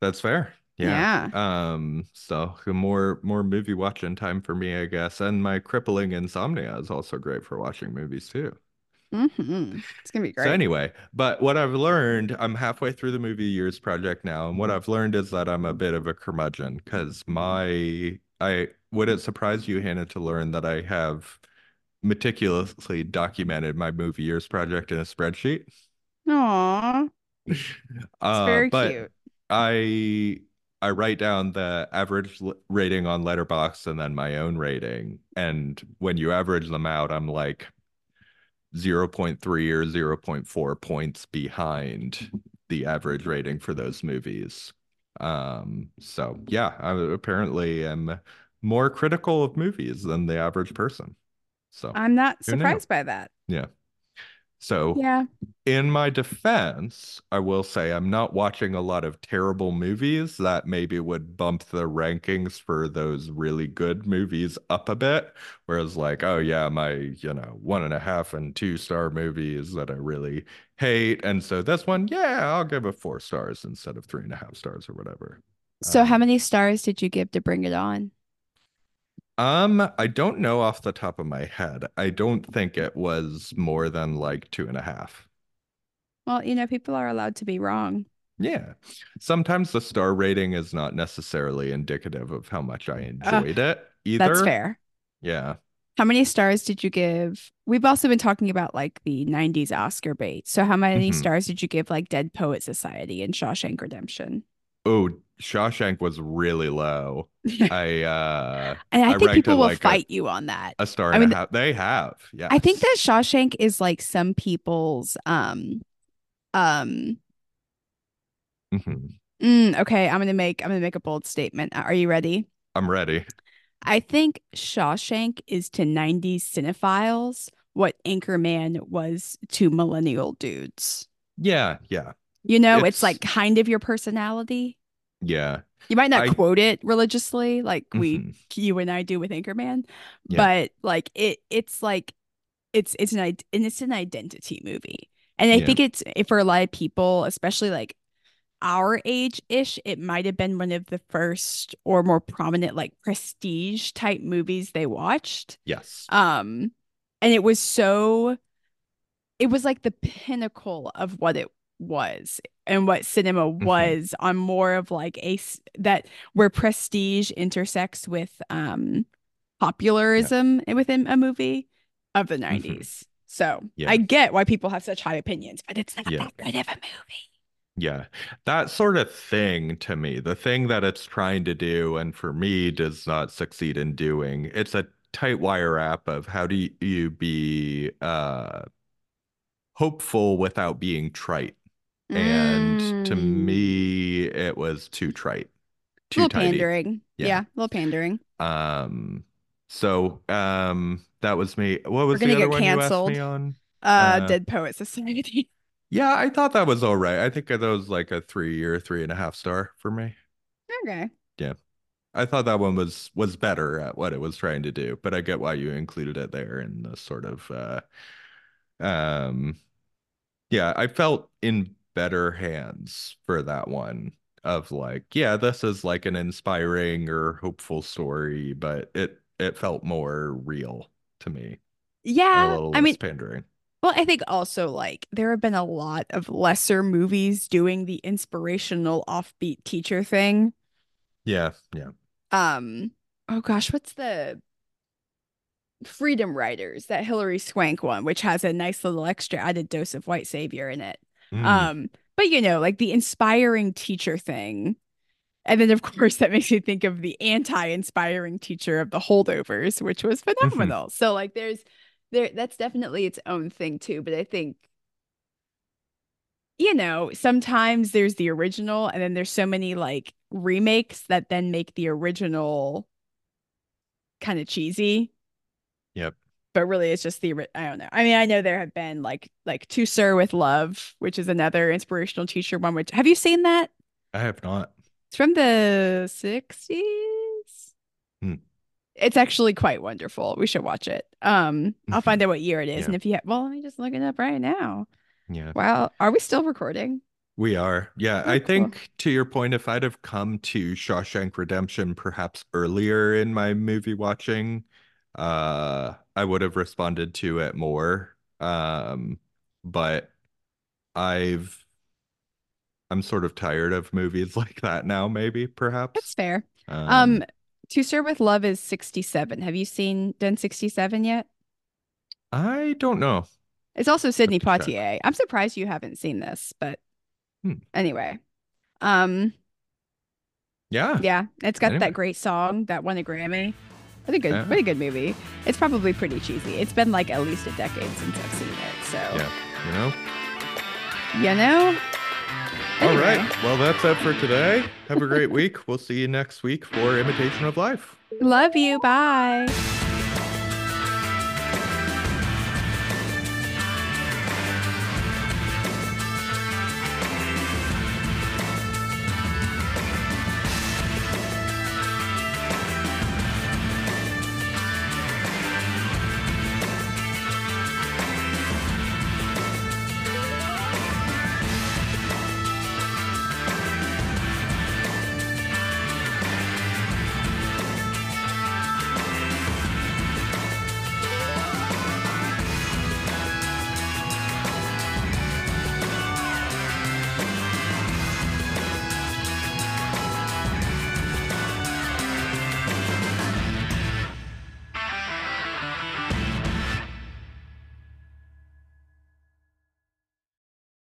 That's fair. Yeah. yeah. Um. So more more movie watching time for me, I guess. And my crippling insomnia is also great for watching movies too. Mm-hmm. It's gonna be great. So anyway, but what I've learned, I'm halfway through the Movie Years Project now, and what I've learned is that I'm a bit of a curmudgeon because my I would it surprise you, Hannah, to learn that I have meticulously documented my Movie Years Project in a spreadsheet. Aww. It's uh, very but cute. I. I write down the average rating on Letterboxd and then my own rating. And when you average them out, I'm like zero point three or zero point four points behind the average rating for those movies. Um, so yeah, I apparently am more critical of movies than the average person. So I'm not surprised by that. Yeah. So yeah. In my defense, I will say I'm not watching a lot of terrible movies. That maybe would bump the rankings for those really good movies up a bit. Whereas like, oh yeah, my, you know, one and a half and two star movies that I really hate. And so this one, yeah, I'll give it four stars instead of three and a half stars or whatever. So um, how many stars did you give to Bring It On? Um, I don't know off the top of my head. I don't think it was more than like two and a half. Well, you know, people are allowed to be wrong. Yeah. Sometimes the star rating is not necessarily indicative of how much I enjoyed uh, it either. That's fair. Yeah. How many stars did you give? We've also been talking about like the nineties Oscar bait. So how many mm-hmm. stars did you give like Dead Poet Society and Shawshank Redemption? Oh, Shawshank was really low. I uh and I think I people will like fight a, you on that. A star and I mean, a half. They have. Yeah. I think that Shawshank is like some people's um um mm-hmm. mm, okay, I'm gonna make I'm gonna make a bold statement. Are you ready? I'm ready. I think Shawshank is to nineties cinephiles what Anchorman was to millennial dudes. Yeah, yeah. You know, it's, it's like kind of your personality. Yeah. You might not I, quote it religiously like we mm-hmm. you and I do with Anchorman, yeah. but like it it's like it's it's an and it's an identity movie. And I yeah. think it's for a lot of people, especially like our age-ish, it might have been one of the first or more prominent like prestige type movies they watched. Yes. Um and it was so it was like the pinnacle of what it was and what cinema was mm-hmm. on more of like a that where prestige intersects with um popularism yeah. within a movie of the nineties. Mm-hmm. So yeah. I get why people have such high opinions, but it's not yeah. that good of a movie. Yeah, that sort of thing to me, the thing that it's trying to do and for me does not succeed in doing, it's a tight wire wrap of how do you, you be uh hopeful without being trite. And mm. to me, it was too trite, too a little tidy. pandering. Yeah. yeah, a little pandering. Um, so um, that was me. What was We're the other one canceled. you asked me on? Uh, uh, Dead Poet Society. Yeah, I thought that was all right. I think that was like a three or three and a half star for me. Okay. Yeah, I thought that one was was better at what it was trying to do, but I get why you included it there in the sort of, uh, um, yeah, I felt in. better hands for that one of like, yeah, this is like an inspiring or hopeful story, but it it felt more real to me. Yeah, a little I less mean pandering. Well, I think also like there have been a lot of lesser movies doing the inspirational offbeat teacher thing. Yeah, yeah. Um oh gosh, what's the Freedom Riders, that Hilary Swank one, which has a nice little extra added dose of white savior in it. Mm. Um, but you know, like the inspiring teacher thing, and then of course that makes you think of the anti-inspiring teacher of The Holdovers, which was phenomenal. Mm-hmm. So like, there's there that's definitely its own thing too. But I think, you know, sometimes there's the original, and then there's so many like remakes that then make the original kind of cheesy. Yep. But really, it's just the, I don't know. I mean, I know there have been like like To Sir With Love, which is another inspirational teacher one. Which, have you seen that? I have not. It's from the sixties. Hmm. It's actually quite wonderful. We should watch it. Um, I'll find out what year it is. Yeah. And if you have, well, let me just look it up right now. Yeah. Wow. Are we still recording? We are. Yeah. Oh, I cool. think to your point, if I'd have come to Shawshank Redemption perhaps earlier in my movie watching, uh I would have responded to it more, um but I've I'm sort of tired of movies like that now. Maybe perhaps that's fair. um, um To Sir With Love is sixty-seven. Have you seen done sixty-seven yet? I don't know. It's also Sidney Poitier. I'm surprised you haven't seen this, but hmm. anyway, um yeah yeah it's got anyway. that great song that won a Grammy. What a good, yeah. what a good movie. It's probably pretty cheesy. It's been like at least a decade since I've seen it. So, yeah. you know, you know. Anyway. All right. Well, that's it for today. Have a great week. We'll see you next week for Imitation of Life. Love you. Bye.